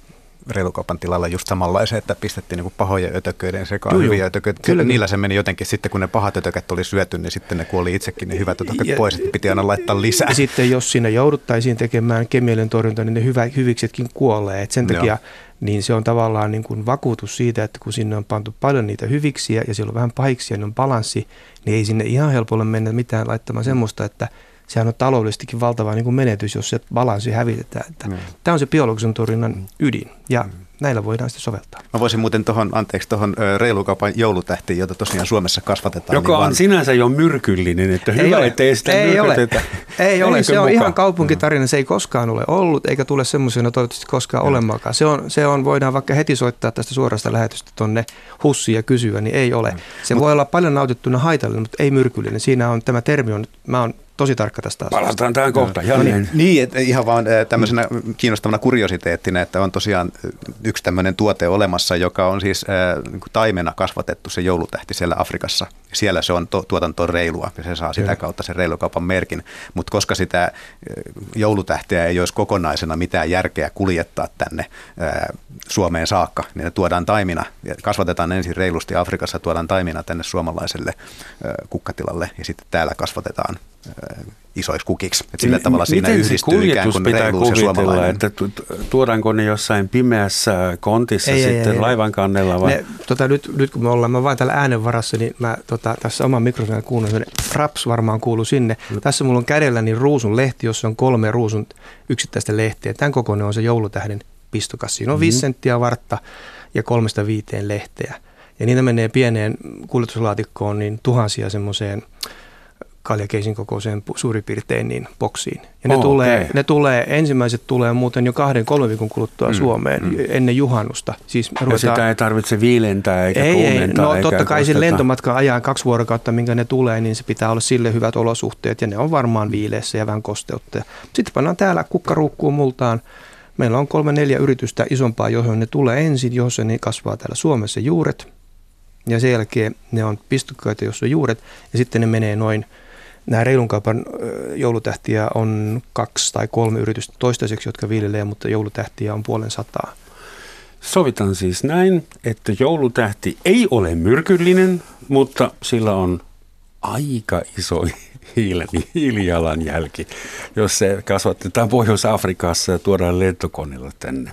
Reilukaupan tilalla just samanlaisen, että pistettiin niinku pahoja ötököiden sekaan joo, hyviä ötököitä. Kyllä niillä se meni jotenkin sitten, kun ne pahat ötökät oli syöty, niin sitten ne kuoli itsekin ne hyvät ötökät pois, että piti aina laittaa lisää. Ja sitten jos siinä jouduttaisiin tekemään kemiallinen torjunta, niin ne hyvä, hyviksetkin kuolee. Et sen takia niin se on tavallaan niin kuin vakuutus siitä, että kun sinne on pantu paljon niitä hyviksiä ja siellä on vähän pahiksia, niin on balanssi, niin ei sinne ihan helpolla mennä mitään laittamaan semmoista, että sehän on taloudellisestikin valtava niin kuin menetys, jos se balanssi hävitetään. Että mm. Tämä on se biologisen torjunnan ydin, ja mm. näillä voidaan sitä soveltaa. Mä voisin muuten tuohon, anteeksi, tuohon Reilukaupan joulutähtiin, jota tosiaan Suomessa kasvatetaan. Joka niin on vaan sinänsä jo myrkyllinen, että ei hyvä, ole. ettei sitä ei myrkytetä. Ole. Ei ole, se on muka? ihan kaupunkitarina, se ei koskaan ole ollut, eikä tule semmoisena toivottavasti koskaan olemaankaan. Se on, se on, voidaan vaikka heti soittaa tästä suorasta lähetystä tuonne Hussiin ja kysyä, niin ei ole. Se Mut, voi olla paljon nautittuna haitallinen, mutta ei myrkyllinen. Siinä on tämä termi, on, mä oon tosi tarkka tästä asiasta. Palataan tähän kohtaan. No, niin, niin että ihan vaan tämmöisenä kiinnostavana kuriositeettina, että on tosiaan yksi tämmöinen tuote olemassa, joka on siis äh, taimena kasvatettu se joulutähti siellä Afrikassa. Siellä se on to- tuotanto reilua ja se saa sitä kautta sen Reilukaupan merkin. Mutta koska sitä äh, joulutähteä ei olisi kokonaisena mitään järkeä kuljettaa tänne äh, Suomeen saakka, niin ne tuodaan taimina. Kasvatetaan ensin reilusti Afrikassa, tuodaan taimina tänne suomalaiselle äh, kukkatilalle ja sitten täällä kasvatetaan isoiksi kukiksi. Että sillä tavalla siinä miten yhdistyy ikään kuin reiluus ja suomalainen. Että tu- tuodaanko ne jossain pimeässä kontissa ei, sitten ei, ei, laivan kannella? Vai? Ne, tota, nyt, nyt kun me ollaan, mä vain täällä äänen varassa, niin mä tota, tässä oman mikrofonin kuunnella, niin raps varmaan kuuluu sinne. No. Tässä mulla on kädelläni ruusun lehti, jossa on kolme ruusun yksittäistä lehteä. Tämän kokoinen on se joulutähden pistokas. Siinä on mm-hmm. viisi senttiä vartta ja kolmesta viiteen lehteä. Ja niitä menee pieneen kuljetuslaatikkoon niin tuhansia semmoiseen kaljakeisin kokoiseen suurin piirtein niin boksiin. Ja ne, oh, tulee, okay. ne tulee, ensimmäiset tulee muuten jo kahden, kolmen viikon kuluttua mm, Suomeen mm. ennen juhannusta. Siis ruvetaan, sitä ei tarvitse viilentää eikä ei, kuumentaa. Ei, no totta kai sen lentomatkan ajan kaksi vuorokautta, minkä ne tulee, niin se pitää olla sille hyvät olosuhteet ja ne on varmaan viileissä ja vähän kosteutta. Sitten pannaan täällä kukkaruukkuun multaan. Meillä on kolme, neljä yritystä isompaa, johon ne tulee ensin, jossa ne kasvaa täällä Suomessa juuret. Ja sen jälkeen ne on pistokkaita, jossa on juuret ja sitten ne menee noin. Nämä Reilun kaupan joulutähtiä on kaksi tai kolme yritystä toistaiseksi, jotka viljelee, mutta joulutähtiä on puolen sataa. Sovitan siis näin, että joulutähti ei ole myrkyllinen, mutta sillä on aika iso hiilijalanjälki, jos se kasvatetaan Pohjois-Afrikassa ja tuodaan lentokoneella tänne.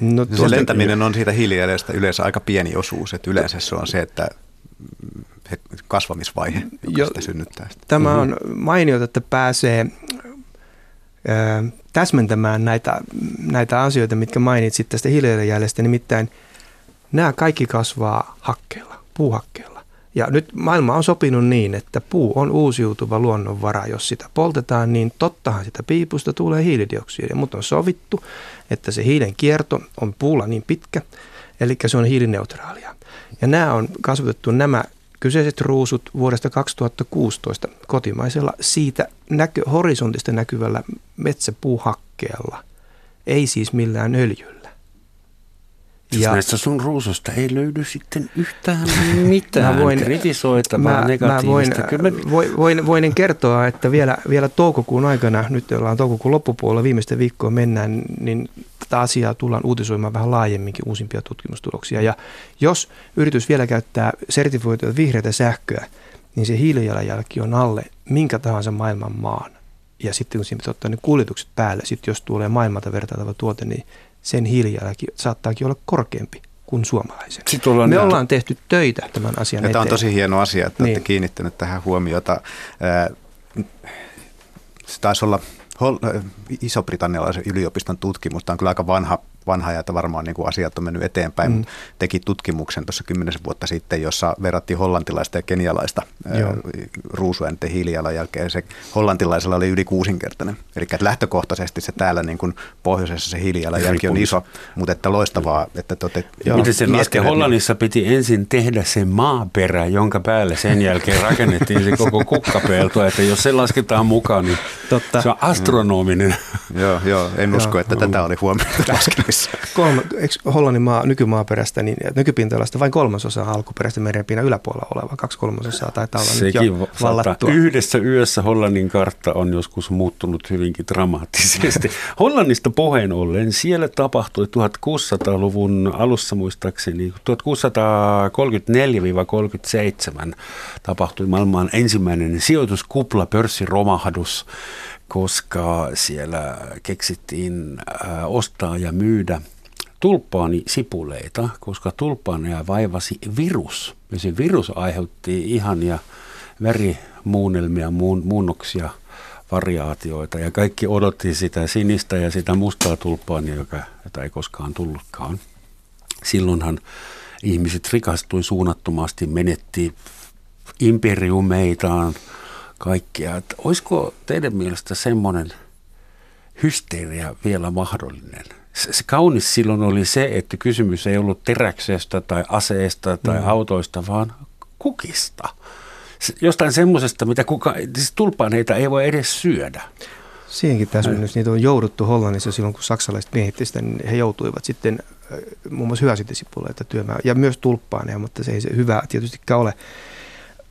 No, se lentäminen on siitä hiilijalanjäljestä yleensä aika pieni osuus, että yleensä se on se, että kasvamisvaihe, joka jo, sitä synnyttää. Tämä on mainiota, että pääsee ö, täsmentämään näitä, näitä asioita, mitkä mainitsit tästä hiilijalanjäljestä. Nimittäin nämä kaikki kasvaa hakkeella, puuhakkeella. Ja nyt maailma on sopinut niin, että puu on uusiutuva luonnonvara. Jos sitä poltetaan, niin tottahan sitä piipusta tulee hiilidioksidia. Mutta on sovittu, että se hiilen kierto on puulla niin pitkä, eli se on hiilineutraalia. Ja nämä on kasvatettu nämä kyseiset ruusut vuodesta kaksituhattakuusitoista kotimaisella siitä näkö, horisontista näkyvällä metsäpuuhakkeella, ei siis millään öljyllä. Jos ja näistä sun ruususta ei löydy sitten yhtään mitään mä voin, kritisoitavaa mä, negatiivista. Mä voin, mä... voin, voin, voin kertoa, että vielä, vielä toukokuun aikana, nyt ollaan toukokuun loppupuolella, viimeisten viikkoa mennään, niin tätä asiaa tullaan uutisoimaan vähän laajemminkin uusimpia tutkimustuloksia. Ja jos yritys vielä käyttää sertifioitua vihreätä sähköä, niin se hiilijalanjälki on alle minkä tahansa maailman maan. Ja sitten kun siinä pitää ottaa ne kuljetukset päälle, sitten jos tulee maailmalta vertailtava tuote, niin sen hiilijalanjälki saattaakin olla korkeampi kuin suomalaisen. Ollaan Me näin. ollaan tehty töitä tämän asian eteen. Tämä on tosi hieno asia, että niin. olette kiinnittäneet tähän huomiota. Se taisi olla iso-britannialaisen yliopiston tutkimus. Tämä on kyllä aika vanha, vanha ja varmaan niin kuin asiat on mennyt eteenpäin. Mm. Teki tutkimuksen tuossa kymmenisen vuotta sitten, jossa verrattiin hollantilaista ja kenialaista ruusuäänten hiilijalanjälkeä. Se hollantilaisella oli yli kuusinkertainen. Eli lähtökohtaisesti se täällä niin kuin pohjoisessa se hiilijalanjälki on iso, mutta että loistavaa. Että tote, joo, miten se laske? Hollannissa piti ensin tehdä se maaperä, jonka päälle sen jälkeen rakennettiin se koko kukkapelto. Että jos se lasketaan mukaan, niin totta. Se on astronominen. Mm. joo, joo, en usko, että mm. tätä oli huomioitu laskelmissa. Kolme, eikö Hollannin maa, nykymaaperästä, niin nykypinta-alasta vain kolmasosa alkuperäistä merenpinnan yläpuolella oleva. Kaksi kolmasosaa taitaa olla sekin nyt jo vallattua. Yhdessä yössä Hollannin kartta on joskus muuttunut hyvinkin dramaattisesti. Hollannista puheen ollen siellä tapahtui tuhatkuusisataaluvun alussa muistaakseni, tuhatkuusisataakolmekymmentäneljä kolmekymmentäseitsemän tapahtui maailman ensimmäinen sijoituskupla, pörssiromahdus, koska siellä keksittiin ostaa ja myydä tulppaanisipuleita, koska tulppaaneja vaivasi virus. Ja se virus aiheutti ihania värimuunnelmia, muunnoksia, variaatioita ja kaikki odotti sitä sinistä ja sitä mustaa tulppaania, joka, jota ei koskaan tullutkaan. Silloinhan ihmiset rikastui suunnattomasti, menetti imperiumeitaan. Kaikkea. Että olisiko teidän mielestä semmoinen hysteeria vielä mahdollinen? Se, se kaunis silloin oli se, että kysymys ei ollut teräksestä tai aseesta tai mm. autoista, vaan kukista. Se, jostain semmoisesta, mitä kukaan, siis tulppaaneita ei voi edes syödä. Siihenkin täsmennys. Niitä on jouduttu Hollannissa silloin, kun saksalaiset miehittivät sitä, niin he joutuivat sitten muun muassa hyväsitesipuleita työmään ja myös tulppaaneja, mutta se ei se hyvä tietystikään ole.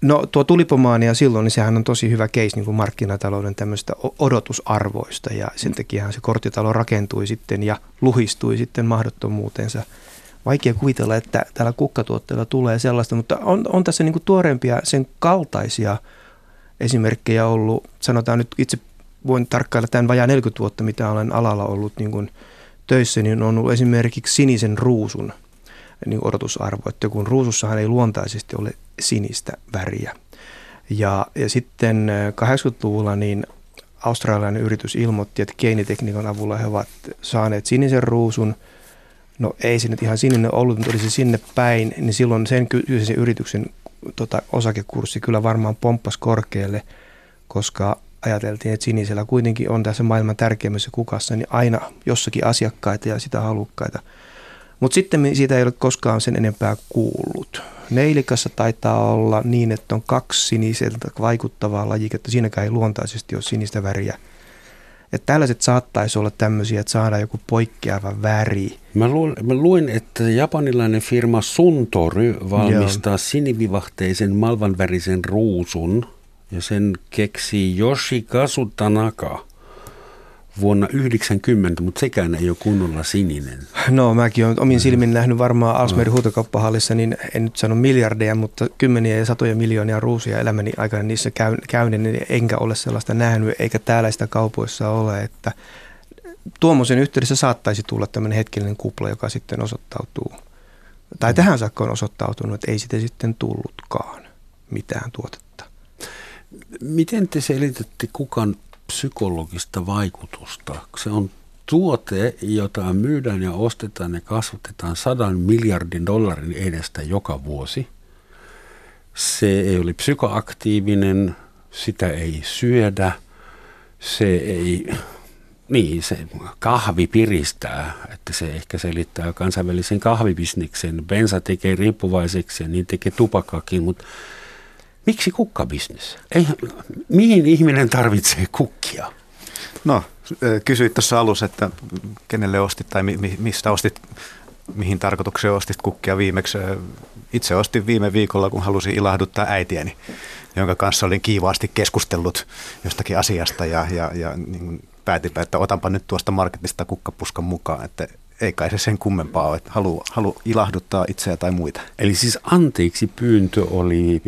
No tuo tulipomaania silloin, niin sehän on tosi hyvä case niin kuin markkinatalouden tämmöistä odotusarvoista ja sen takiahan se korttitalo rakentui sitten ja luhistui sitten mahdottomuuteensa. Vaikea kuvitella, että täällä kukkatuotteella tulee sellaista, mutta on, on tässä niin kuin tuoreempia sen kaltaisia esimerkkejä ollut. Sanotaan nyt itse voin tarkkailla tämän vajaa neljäkymmentä vuotta, mitä olen alalla ollut niin kuin töissä, niin on ollut esimerkiksi sinisen ruusun niin odotusarvo, että kun ruusussahan ei luontaisesti ole sinistä väriä. Ja, ja sitten kahdeksankymmentäluvulla niin australialainen yritys ilmoitti, että geenitekniikan avulla he ovat saaneet sinisen ruusun. No ei se nyt ihan sininen ollut, mutta oli se sinne päin, niin silloin sen, sen yrityksen tota, osakekurssi kyllä varmaan pomppasi korkealle, koska ajateltiin, että sinisellä kuitenkin on tässä maailman tärkeimmässä kukassa, niin aina jossakin asiakkaita ja sitä halukkaita. Mutta sitten siitä ei ole koskaan sen enempää kuullut. Neilikassa taitaa olla niin, että on kaksi siniseltä vaikuttavaa lajiketta. Siinäkään ei luontaisesti ole sinistä väriä. Ja tällaiset saattaisi olla tämmöisiä, että saadaan joku poikkeava väri. Mä luin, mä luin että japanilainen firma Suntory valmistaa Joo. sinivivahteisen malvanvärisen ruusun. Ja sen keksi Yoshikazu Tanaka. Vuonna yhdeksänkymmentä, mutta sekään ei ole kunnolla sininen. No mäkin olen omin silmin nähnyt varmaan Alsmeerin huutokauppahallissa, niin en nyt sano miljardeja, mutta kymmeniä ja satoja miljoonia ruusia elämäni aikana niissä käynen, niin enkä ole sellaista nähnyt, eikä täällä sitä kaupoissa ole, että tuommoisen yhteydessä saattaisi tulla tämmöinen hetkellinen kupla, joka sitten osoittautuu, tai tähän saakka on osoittautunut, että ei sitä sitten tullutkaan mitään tuotetta. Miten te selitätte kukan psykologista vaikutusta? Se on tuote, jota myydään ja ostetaan ja kasvatetaan sadan miljardin dollarin edestä joka vuosi. Se ei ole psykoaktiivinen, sitä ei syödä, se ei, niin se kahvi piristää, että se ehkä selittää kansainvälisen kahvibisniksen, bensa tekee riippuvaiseksi ja niin tekee tupakakin, mutta miksi kukkabisnes? Ei, mihin ihminen tarvitsee kukkia? No, kysyit tuossa alussa, että kenelle ostit tai mi- mistä ostit mihin tarkoitukseen ostit kukkia viimeksi. Itse ostin viime viikolla, kun halusin ilahduttaa äitiäni, jonka kanssa olin kiivaasti keskustellut jostakin asiasta ja, ja, ja niin päätinpä, että otanpa nyt tuosta marketista kukkapuskan mukaan, että ei kai se sen kummempaa ole, että halu, halu ilahduttaa itseä tai muita. Eli siis anteeksi pyyntö oli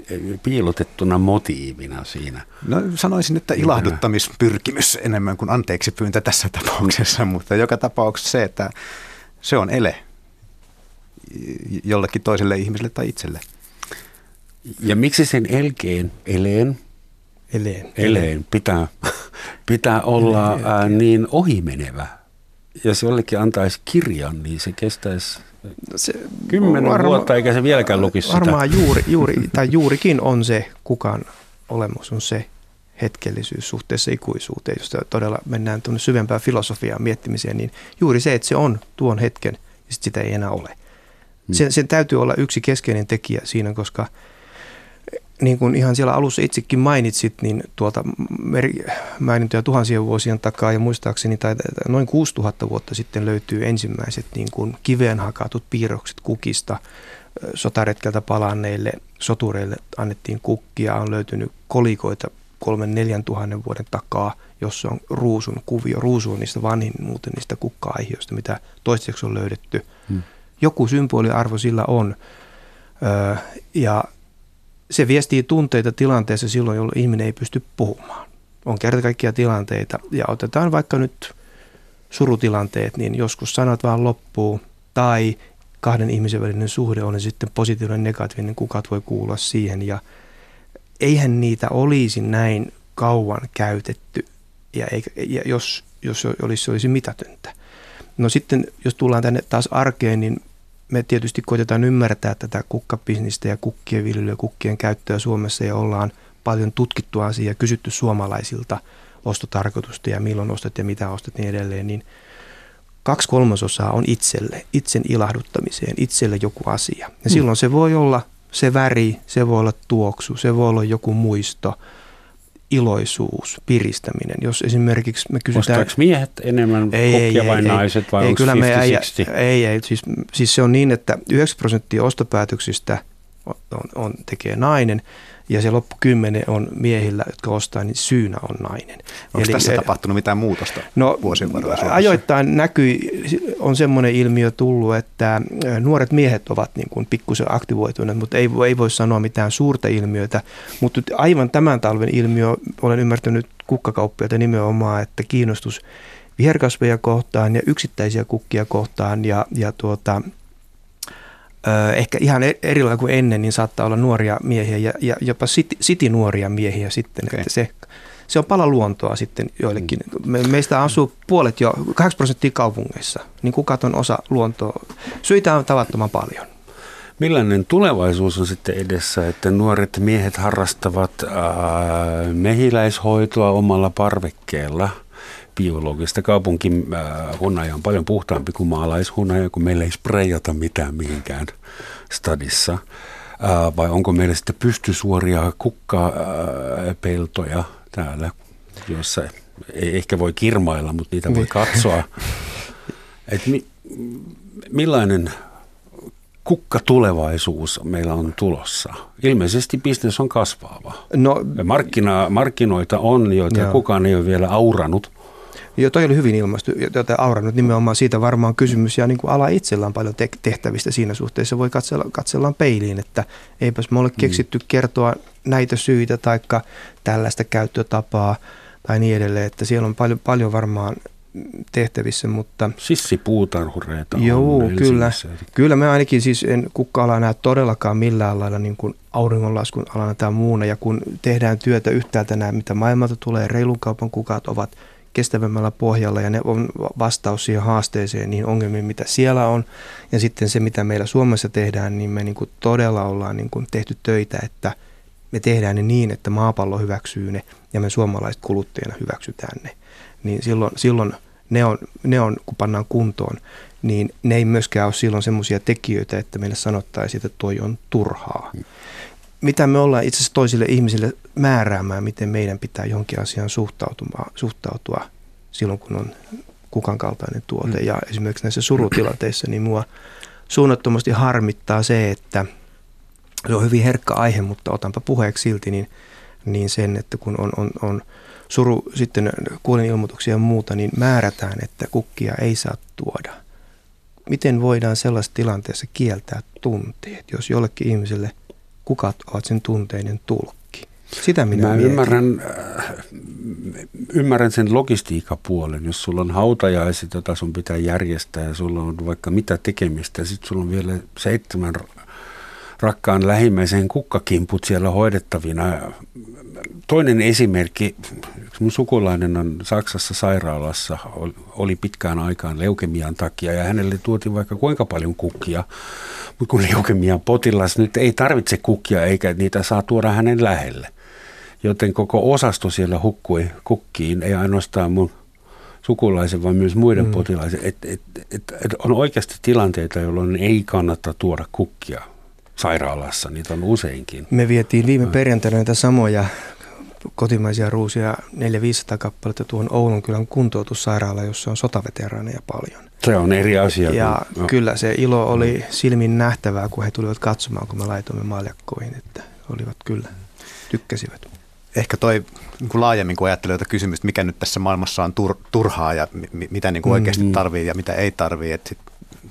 piilotettuna motiivina siinä? No sanoisin, että ilahduttamispyrkimys enemmän kuin anteeksi pyyntö tässä tapauksessa, mutta joka tapauksessa se, että se on ele jollekin toiselle ihmiselle tai itselle. Ja miksi sen elkeen, eleen, eleen, eleen pitää, pitää olla ää, niin ohimenevä? Jos jollekin antaisi kirjan, niin se kestäisi se, kymmenen varma, vuotta, eikä se vieläkään lukisi varmaan sitä. Varmaan juuri, juuri, tai juurikin on se, kukaan olemus on se hetkellisyys suhteessa ikuisuuteen, josta todella mennään tuonne syvempään filosofiaan miettimiseen, niin juuri se, että se on tuon hetken, ja sit sitä ei enää ole. Sen, sen täytyy olla yksi keskeinen tekijä siinä, koska niin kuin ihan siellä alussa itsekin mainitsit, niin tuolta meri, mainintoja tuhansien vuosien takaa ja muistaakseni tai noin kuusituhatta vuotta sitten löytyy ensimmäiset niin kuin kiveen hakatut piirrokset kukista. Sotaretkeltä palanneille sotureille annettiin kukkia, on löytynyt kolikoita kolmen neljän tuhannen vuoden takaa, jossa on ruusun kuvio. Ruusu on niistä vanhin muuten niistä kukka-aihioista, mitä toistaiseksi on löydetty. Hmm. Joku symboliarvo sillä on öö, ja se viestii tunteita tilanteessa silloin, jolloin ihminen ei pysty puhumaan. On kerta kaikkia tilanteita ja otetaan vaikka nyt surutilanteet, niin joskus sanat vaan loppuu tai kahden ihmisen välinen suhde on sitten positiivinen, negatiivinen, kukat voi kuulla siihen ja eihän niitä olisi näin kauan käytetty ja, eikä, ja jos, jos olisi, se olisi mitätöntä. No sitten, jos tullaan tänne taas arkeen, niin me tietysti koitetaan ymmärtää tätä kukkabisnistä ja kukkien viljelyä, kukkien käyttöä Suomessa ja ollaan paljon tutkittu asiaa ja kysytty suomalaisilta ostotarkoitusta ja milloin ostat ja mitä ostat niin edelleen, niin kaksi kolmasosaa on itselle, itsen ilahduttamiseen, itselle joku asia. Ja mm. silloin se voi olla se väri, se voi olla tuoksu, se voi olla joku muisto. Iloisuus, piristäminen. Jos esimerkiksi me kysytään... Ostaako miehet enemmän kukkia vai naiset vai onko viisikymmentä-kuusikymmentä? Ei, ei. Siis, siis se on niin, että yhdeksänkymmentä prosenttia ostopäätöksistä on, on, tekee nainen ja se loppu kymmenen on miehillä, jotka ostaa, niin syynä on nainen. Onko Eli, tässä tapahtunut mitään muutosta no, vuosien varrella Suomessa? Ajoittain näkyi, on semmoinen ilmiö tullut, että nuoret miehet ovat niin kuin pikkusen aktivoituneet, mutta ei, ei voi sanoa mitään suurta ilmiötä. Mutta aivan tämän talven ilmiö, olen ymmärtänyt kukkakauppiaita nimenomaan, että kiinnostus viherkasveja kohtaan ja yksittäisiä kukkia kohtaan ja, ja tuota... Ehkä ihan erilainen kuin ennen, niin saattaa olla nuoria miehiä ja, ja jopa siti, siti nuoria miehiä sitten. Okay. Että se, se on pala luontoa sitten joillekin. Me, meistä asuu puolet jo, kahdeksan prosenttia kaupungeissa, niin kukat on osa luontoa. Syitä on tavattoman paljon. Millainen tulevaisuus on sitten edessä, että nuoret miehet harrastavat äh, mehiläishoitoa omalla parvekkeella? Biologista. Kaupunkihunaja on paljon puhtaampi kuin maalaishunaja, kun meillä ei sprayata mitään mihinkään stadissa. Vai onko meillä sitten pystysuoria kukkapeltoja täällä, joissa ei ehkä voi kirmailla, mutta niitä voi katsoa. Et mi- millainen kukkatulevaisuus meillä on tulossa? Ilmeisesti bisnes on kasvaava. No, Markkina, markkinoita on, joita joo. kukaan ei ole vielä auranut. Joo, toi oli hyvin ilmaistu, jota aurannut nimenomaan siitä varmaan kysymys, ja niin kuin ala itsellä on paljon tehtävistä siinä suhteessa, voi katsella, katsellaan peiliin, että eipäs me ole keksitty kertoa näitä syitä tai tällaista käyttötapaa tai niin edelleen, että siellä on paljon, paljon varmaan tehtävissä, mutta... Sissipuutarhureita on. Joo, kyllä. Kyllä me ainakin siis en kukka-alaa näe todellakaan millään lailla niin kuin auringonlaskun alana tai muuna, ja kun tehdään työtä yhtäältä nämä, mitä maailmalta tulee, reilun kaupan kukat ovat kestävämmällä pohjalla ja ne on vastaus siihen haasteeseen, niihin ongelmiin, mitä siellä on. Ja sitten se, mitä meillä Suomessa tehdään, niin me niin kuin todella ollaan niin kuin tehty töitä, että me tehdään ne niin, että maapallo hyväksyy ne ja me suomalaiset kuluttajana hyväksytään ne. Niin silloin, silloin ne, on, ne on, kun pannaan kuntoon, niin ne ei myöskään ole silloin semmoisia tekijöitä, että meille sanottaisiin, että toi on turhaa. Mitä me ollaan itse asiassa toisille ihmisille määräämään, miten meidän pitää jonkin asiaan suhtautua silloin, kun on kukan kaltainen tuote. Mm. Ja esimerkiksi näissä surutilanteissa, niin mua suunnattomasti harmittaa se, että se on hyvin herkkä aihe, mutta otanpa puheeksi silti niin, niin sen, että kun on, on, on suru, sitten kuolinilmoituksia ja muuta, niin määrätään, että kukkia ei saa tuoda. Miten voidaan sellaisessa tilanteessa kieltää tunteet, jos jollekin ihmiselle kukat ovat sen tunteinen tulkki? Sitä minä Mä ymmärrän, ymmärrän sen logistiikkapuolen. Jos sulla on hautajaiset, jota sun pitää järjestää ja sulla on vaikka mitä tekemistä, ja sitten sulla on vielä seitsemän rakkaan lähimmäisen kukkakimput siellä hoidettavina. Toinen esimerkki, yksi mun sukulainen on Saksassa sairaalassa, oli pitkään aikaan leukemian takia ja hänelle tuotiin vaikka kuinka paljon kukkia, mutta kun leukemian potilas nyt ei tarvitse kukkia eikä niitä saa tuoda hänen lähelle. Joten koko osasto siellä hukkui kukkiin, ei ainoastaan mun sukulaisen, vaan myös muiden mm. potilaisen. Et, et, et, et on oikeasti tilanteita, jolloin ei kannata tuoda kukkia sairaalassa, niitä on useinkin. Me vietiin viime perjantaina näitä samoja kotimaisia ruusia neljä viisisataa kappaletta tuon Oulun kylän kuntoutussairaala, jossa on sotaveteraaneja paljon. Se on eri asia. Ja kun, kyllä se ilo oli silmin nähtävää, kun he tulivat katsomaan, kun me laitoimme maljakkoihin, että olivat kyllä, tykkäsivät. Ehkä toi niin kuin laajemmin, kun ajattelee tätä kysymystä, mikä nyt tässä maailmassa on tur- turhaa ja mi- mitä niin kuin oikeasti mm-hmm. tarvii ja mitä ei tarvii, että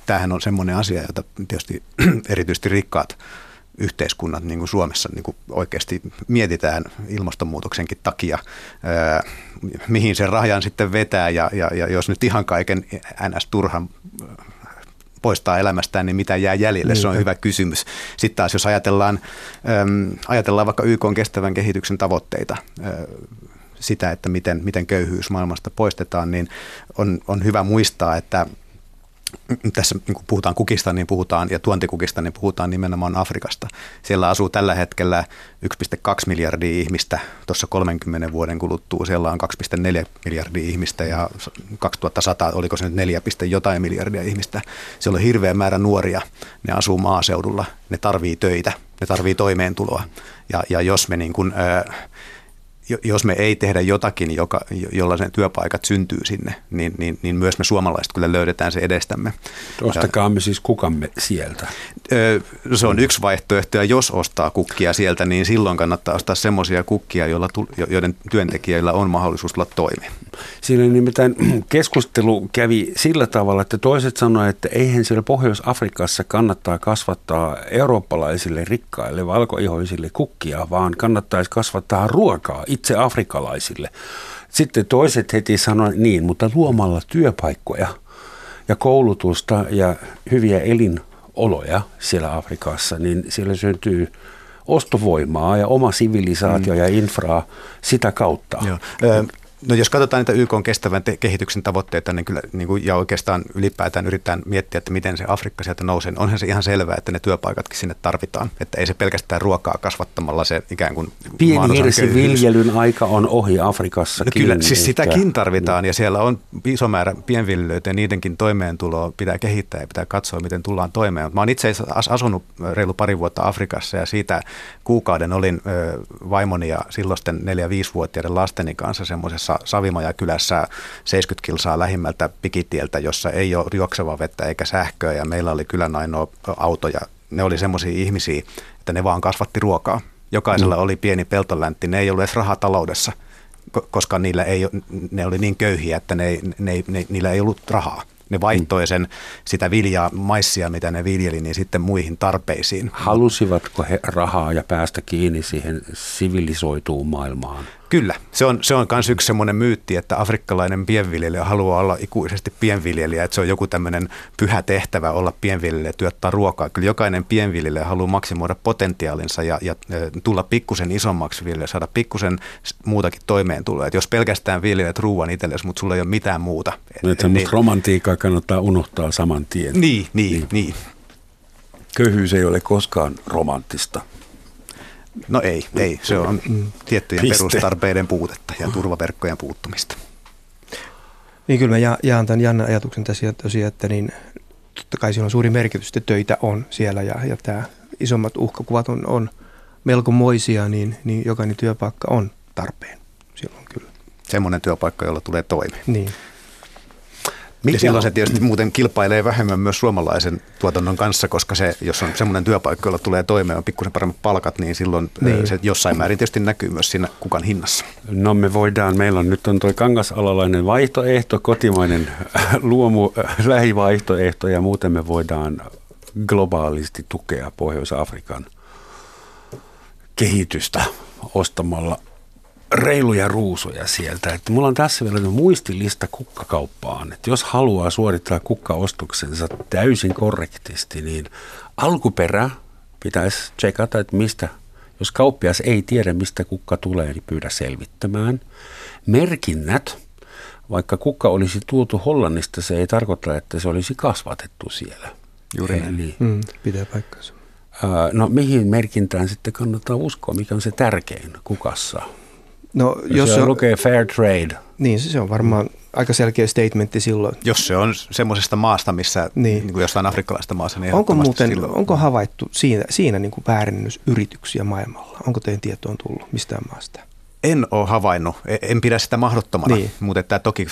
tämähän on semmoinen asia, jota tietysti erityisesti rikkaat yhteiskunnat niin kuin Suomessa niin kuin oikeasti mietitään ilmastonmuutoksenkin takia, ää, mihin sen rajan sitten vetää ja, ja, ja jos nyt ihan kaiken N S-turhan poistaa elämästään, niin mitä jää jäljelle? Se on hyvä kysymys. Sitten taas jos ajatellaan, äm, ajatellaan vaikka Y K:n kestävän kehityksen tavoitteita, ää, sitä, että miten, miten köyhyys maailmasta poistetaan, niin on, on hyvä muistaa, että tässä kun puhutaan kukista, niin puhutaan, ja tuontikukista, niin puhutaan nimenomaan Afrikasta. Siellä asuu tällä hetkellä yksi pilkku kaksi miljardia ihmistä, tuossa kolmenkymmenen vuoden kuluttua siellä on kaksi pilkku neljä miljardia ihmistä, ja kaksituhattasata, oliko se nyt neljä pilkku jotain miljardia ihmistä. Siellä on hirveä määrä nuoria, ne asuu maaseudulla, ne tarvii töitä, ne tarvii toimeentuloa, ja, ja jos me niin kuin, jos me ei tehdä jotakin, joka, jolla ne työpaikat syntyy sinne, niin, niin, niin myös me suomalaiset kyllä löydetään se edestämme. Ostakaamme siis kukamme sieltä. Se on yksi vaihtoehto, ja jos ostaa kukkia sieltä, niin silloin kannattaa ostaa semmoisia kukkia, joilla, joiden työntekijöillä on mahdollisuus olla toimi. Siinä nimittäin keskustelu kävi sillä tavalla, että toiset sanoivat, että eihän siellä Pohjois-Afrikassa kannattaa kasvattaa eurooppalaisille rikkaille valkoihoisille kukkia, vaan kannattaisi kasvattaa ruokaa itse afrikalaisille. Sitten toiset heti sanoivat niin, mutta luomalla työpaikkoja ja koulutusta ja hyviä elinoloja siellä Afrikassa, niin siellä syntyy ostovoimaa ja oma sivilisaatio mm. ja infraa sitä kautta. Joo. No jos katsotaan niitä Y K:n kestävän te- kehityksen tavoitteita, niin kyllä niin kuin, ja oikeastaan ylipäätään yritetään miettiä, että miten se Afrikka sieltä nousee, niin onhan se ihan selvää, että ne työpaikatkin sinne tarvitaan, että ei se pelkästään ruokaa kasvattamalla se ikään kuin pieni hirsiviljelyn aika on ohi Afrikassakin. No kyllä, siis sitäkin tarvitaan, ja siellä on iso määrä pienviljelijöitä, ja niidenkin toimeentuloa pitää kehittää ja pitää katsoa, miten tullaan toimeen. Mä oon itse asiassa asunut reilu pari vuotta Afrikassa, ja siitä kuukauden olin vaimoni ja silloisten neljä-viisivuotiaiden lasteni kanssa semmoisessa Savimajakylässä seitsemänkymmentä kilsaa lähimmältä pikitieltä, jossa ei ole juoksevaa vettä eikä sähköä, ja meillä oli kylän ainoa auto, ja ne oli semmoisia ihmisiä, että ne vaan kasvatti ruokaa. Jokaisella mm. oli pieni peltoläntti, ne ei ollut edes rahaa taloudessa, koska niillä ei, ne oli niin köyhiä, että ne, ne, ne, niillä ei ollut rahaa. Ne vaihtoi sen, sitä viljaa, maissia, mitä ne viljeli, niin sitten muihin tarpeisiin. Halusivatko he rahaa ja päästä kiinni siihen sivilisoituun maailmaan? Kyllä. Se on, se on myös yksi semmoinen myytti, että afrikkalainen pienviljelijä haluaa olla ikuisesti pienviljelijä, että se on joku tämmöinen pyhä tehtävä olla pienviljelijä, tuottaa ruokaa. Kyllä jokainen pienviljelijä haluaa maksimoida potentiaalinsa ja, ja tulla pikkusen isommaksi viljelijä, saada pikkusen muutakin toimeentuloa. Että jos pelkästään viljelijät ruuan itsellesi, mutta sulla ei ole mitään muuta. No, että semmoista niin, romantiikkaa kannattaa unohtaa saman tien. Niin, niin, niin. niin. Köyhyys ei ole koskaan romanttista. No ei, ei. Se on tiettyjen Piste. perustarpeiden puutetta ja turvaverkkojen puuttumista. Niin kyllä mä jaan tämän Jannan ajatuksen tässä tosiaan, että niin, totta kai siinä on suuri merkitys, että töitä on siellä ja, ja tämä isommat uhkakuvat on, on melkomoisia, niin, niin jokainen työpaikka on tarpeen silloin kyllä. Semmoinen työpaikka, jolla tulee toimeen. Niin. Ja silloin se tietysti muuten kilpailee vähemmän myös suomalaisen tuotannon kanssa, koska se, jos on semmoinen työpaikka, jolla tulee toimeen, on pikkusen paremmat palkat, niin silloin niin. se jossain määrin tietysti näkyy myös siinä kukan hinnassa. No me voidaan, meillä on nyt on tuo kangasalalainen vaihtoehto, kotimainen luomu, lähivaihtoehto ja muuten me voidaan globaalisti tukea Pohjois-Afrikan kehitystä ostamalla reiluja ruusuja sieltä. Että mulla on tässä vielä muistilista kukkakauppaan. Että jos haluaa suorittaa kukkaostoksensa täysin korrektisti, niin alkuperä pitäisi tsekata, että mistä, jos kauppias ei tiedä, mistä kukka tulee, niin pyydä selvittämään. Merkinnät, vaikka kukka olisi tuotu Hollannista, se ei tarkoita, että se olisi kasvatettu siellä. Juuri niin. Mm, pitää paikkansa. No mihin merkintään sitten kannattaa uskoa, mikä on se tärkein kukassa? No, jos se on, lukee fair trade. Niin, se on varmaan aika selkeä statementti silloin. Jos se on semmoisesta maasta, missä niin. Niin kuin jostain afrikkalaista maasta, niin onko muuten, silloin. Onko havaittu siinä, siinä niin kuin väärennysyrityksiä maailmalla? Onko teidän tietoon tullut mistään maasta? En ole havainnut. En pidä sitä mahdottomana, niin. Mutta että toki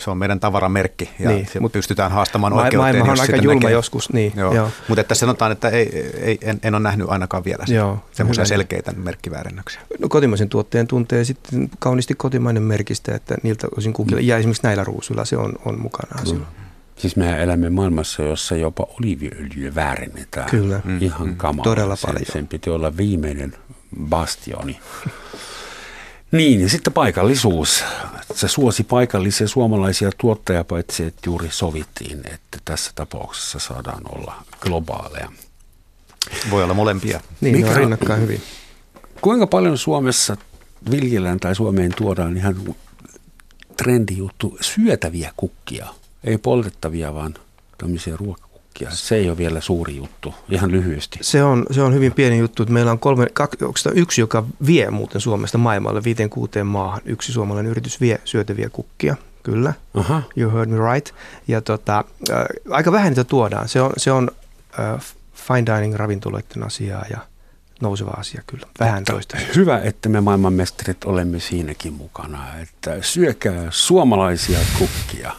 se on meidän tavaramerkki ja niin. pystytään haastamaan oikeuteen. Maailmahan on aika julma näkee. Joskus. Niin. Joo. Joo. Mutta että sanotaan, että ei, ei, en, en ole nähnyt ainakaan vielä semmoisia selkeitä merkkiväärennöksiä. No, kotimaisen tuotteen tuntee sitten kauniisti kotimainen merkistä, että niiltä osin kukilla. Ja esimerkiksi näillä ruusuilla se on, on mukanaan silloin. Siis mehän elämme maailmassa, jossa jopa oliiviöljyä väärennetään. Kyllä. Ihan mm. kamala. Todella paljon. Sen, sen piti olla viimeinen bastioni. Niin, ja sitten paikallisuus. Se suosi paikallisia suomalaisia tuottajia, paitsi että juuri sovittiin, että tässä tapauksessa saadaan olla globaaleja. Voi olla molempia. Niin, Mikä, no, hyvin. Kuinka paljon Suomessa viljellään tai Suomeen tuodaan ihan trendijuttu syötäviä kukkia? Ei poltettavia, vaan tämmöisiä ruokakukkia. Se ei ole vielä suuri juttu, ihan lyhyesti. Se on, se on hyvin pieni juttu. Meillä on kolme, kaksi, yksi, joka vie muuten Suomesta maailmalle viiteen kuuteen maahan. Yksi suomalainen yritys vie syötäviä kukkia, kyllä. Aha. You heard me right. Ja tota, äh, aika vähän niitä tuodaan. Se on, se on äh, fine dining ravintoloiden asiaa ja nouseva asia kyllä. Vähän toista. Hyvä, että me maailmanmestarit olemme siinäkin mukana, että syökää suomalaisia kukkia.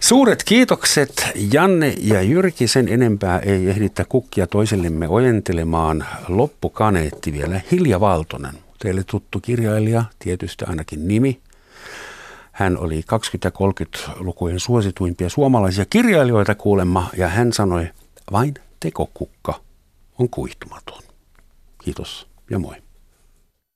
Suuret kiitokset Janne ja Jyrki. Sen enempää ei ehditä kukkia toisellemme ojentelemaan. Loppukaneetti vielä. Hilja Valtonen, teille tuttu kirjailija, tietysti ainakin nimi. Hän oli kaksikymmentä- ja kolmekymmentälukujen suosituimpia suomalaisia kirjailijoita kuulemma ja hän sanoi, vain tekokukka on kuihtumaton. Kiitos ja moi.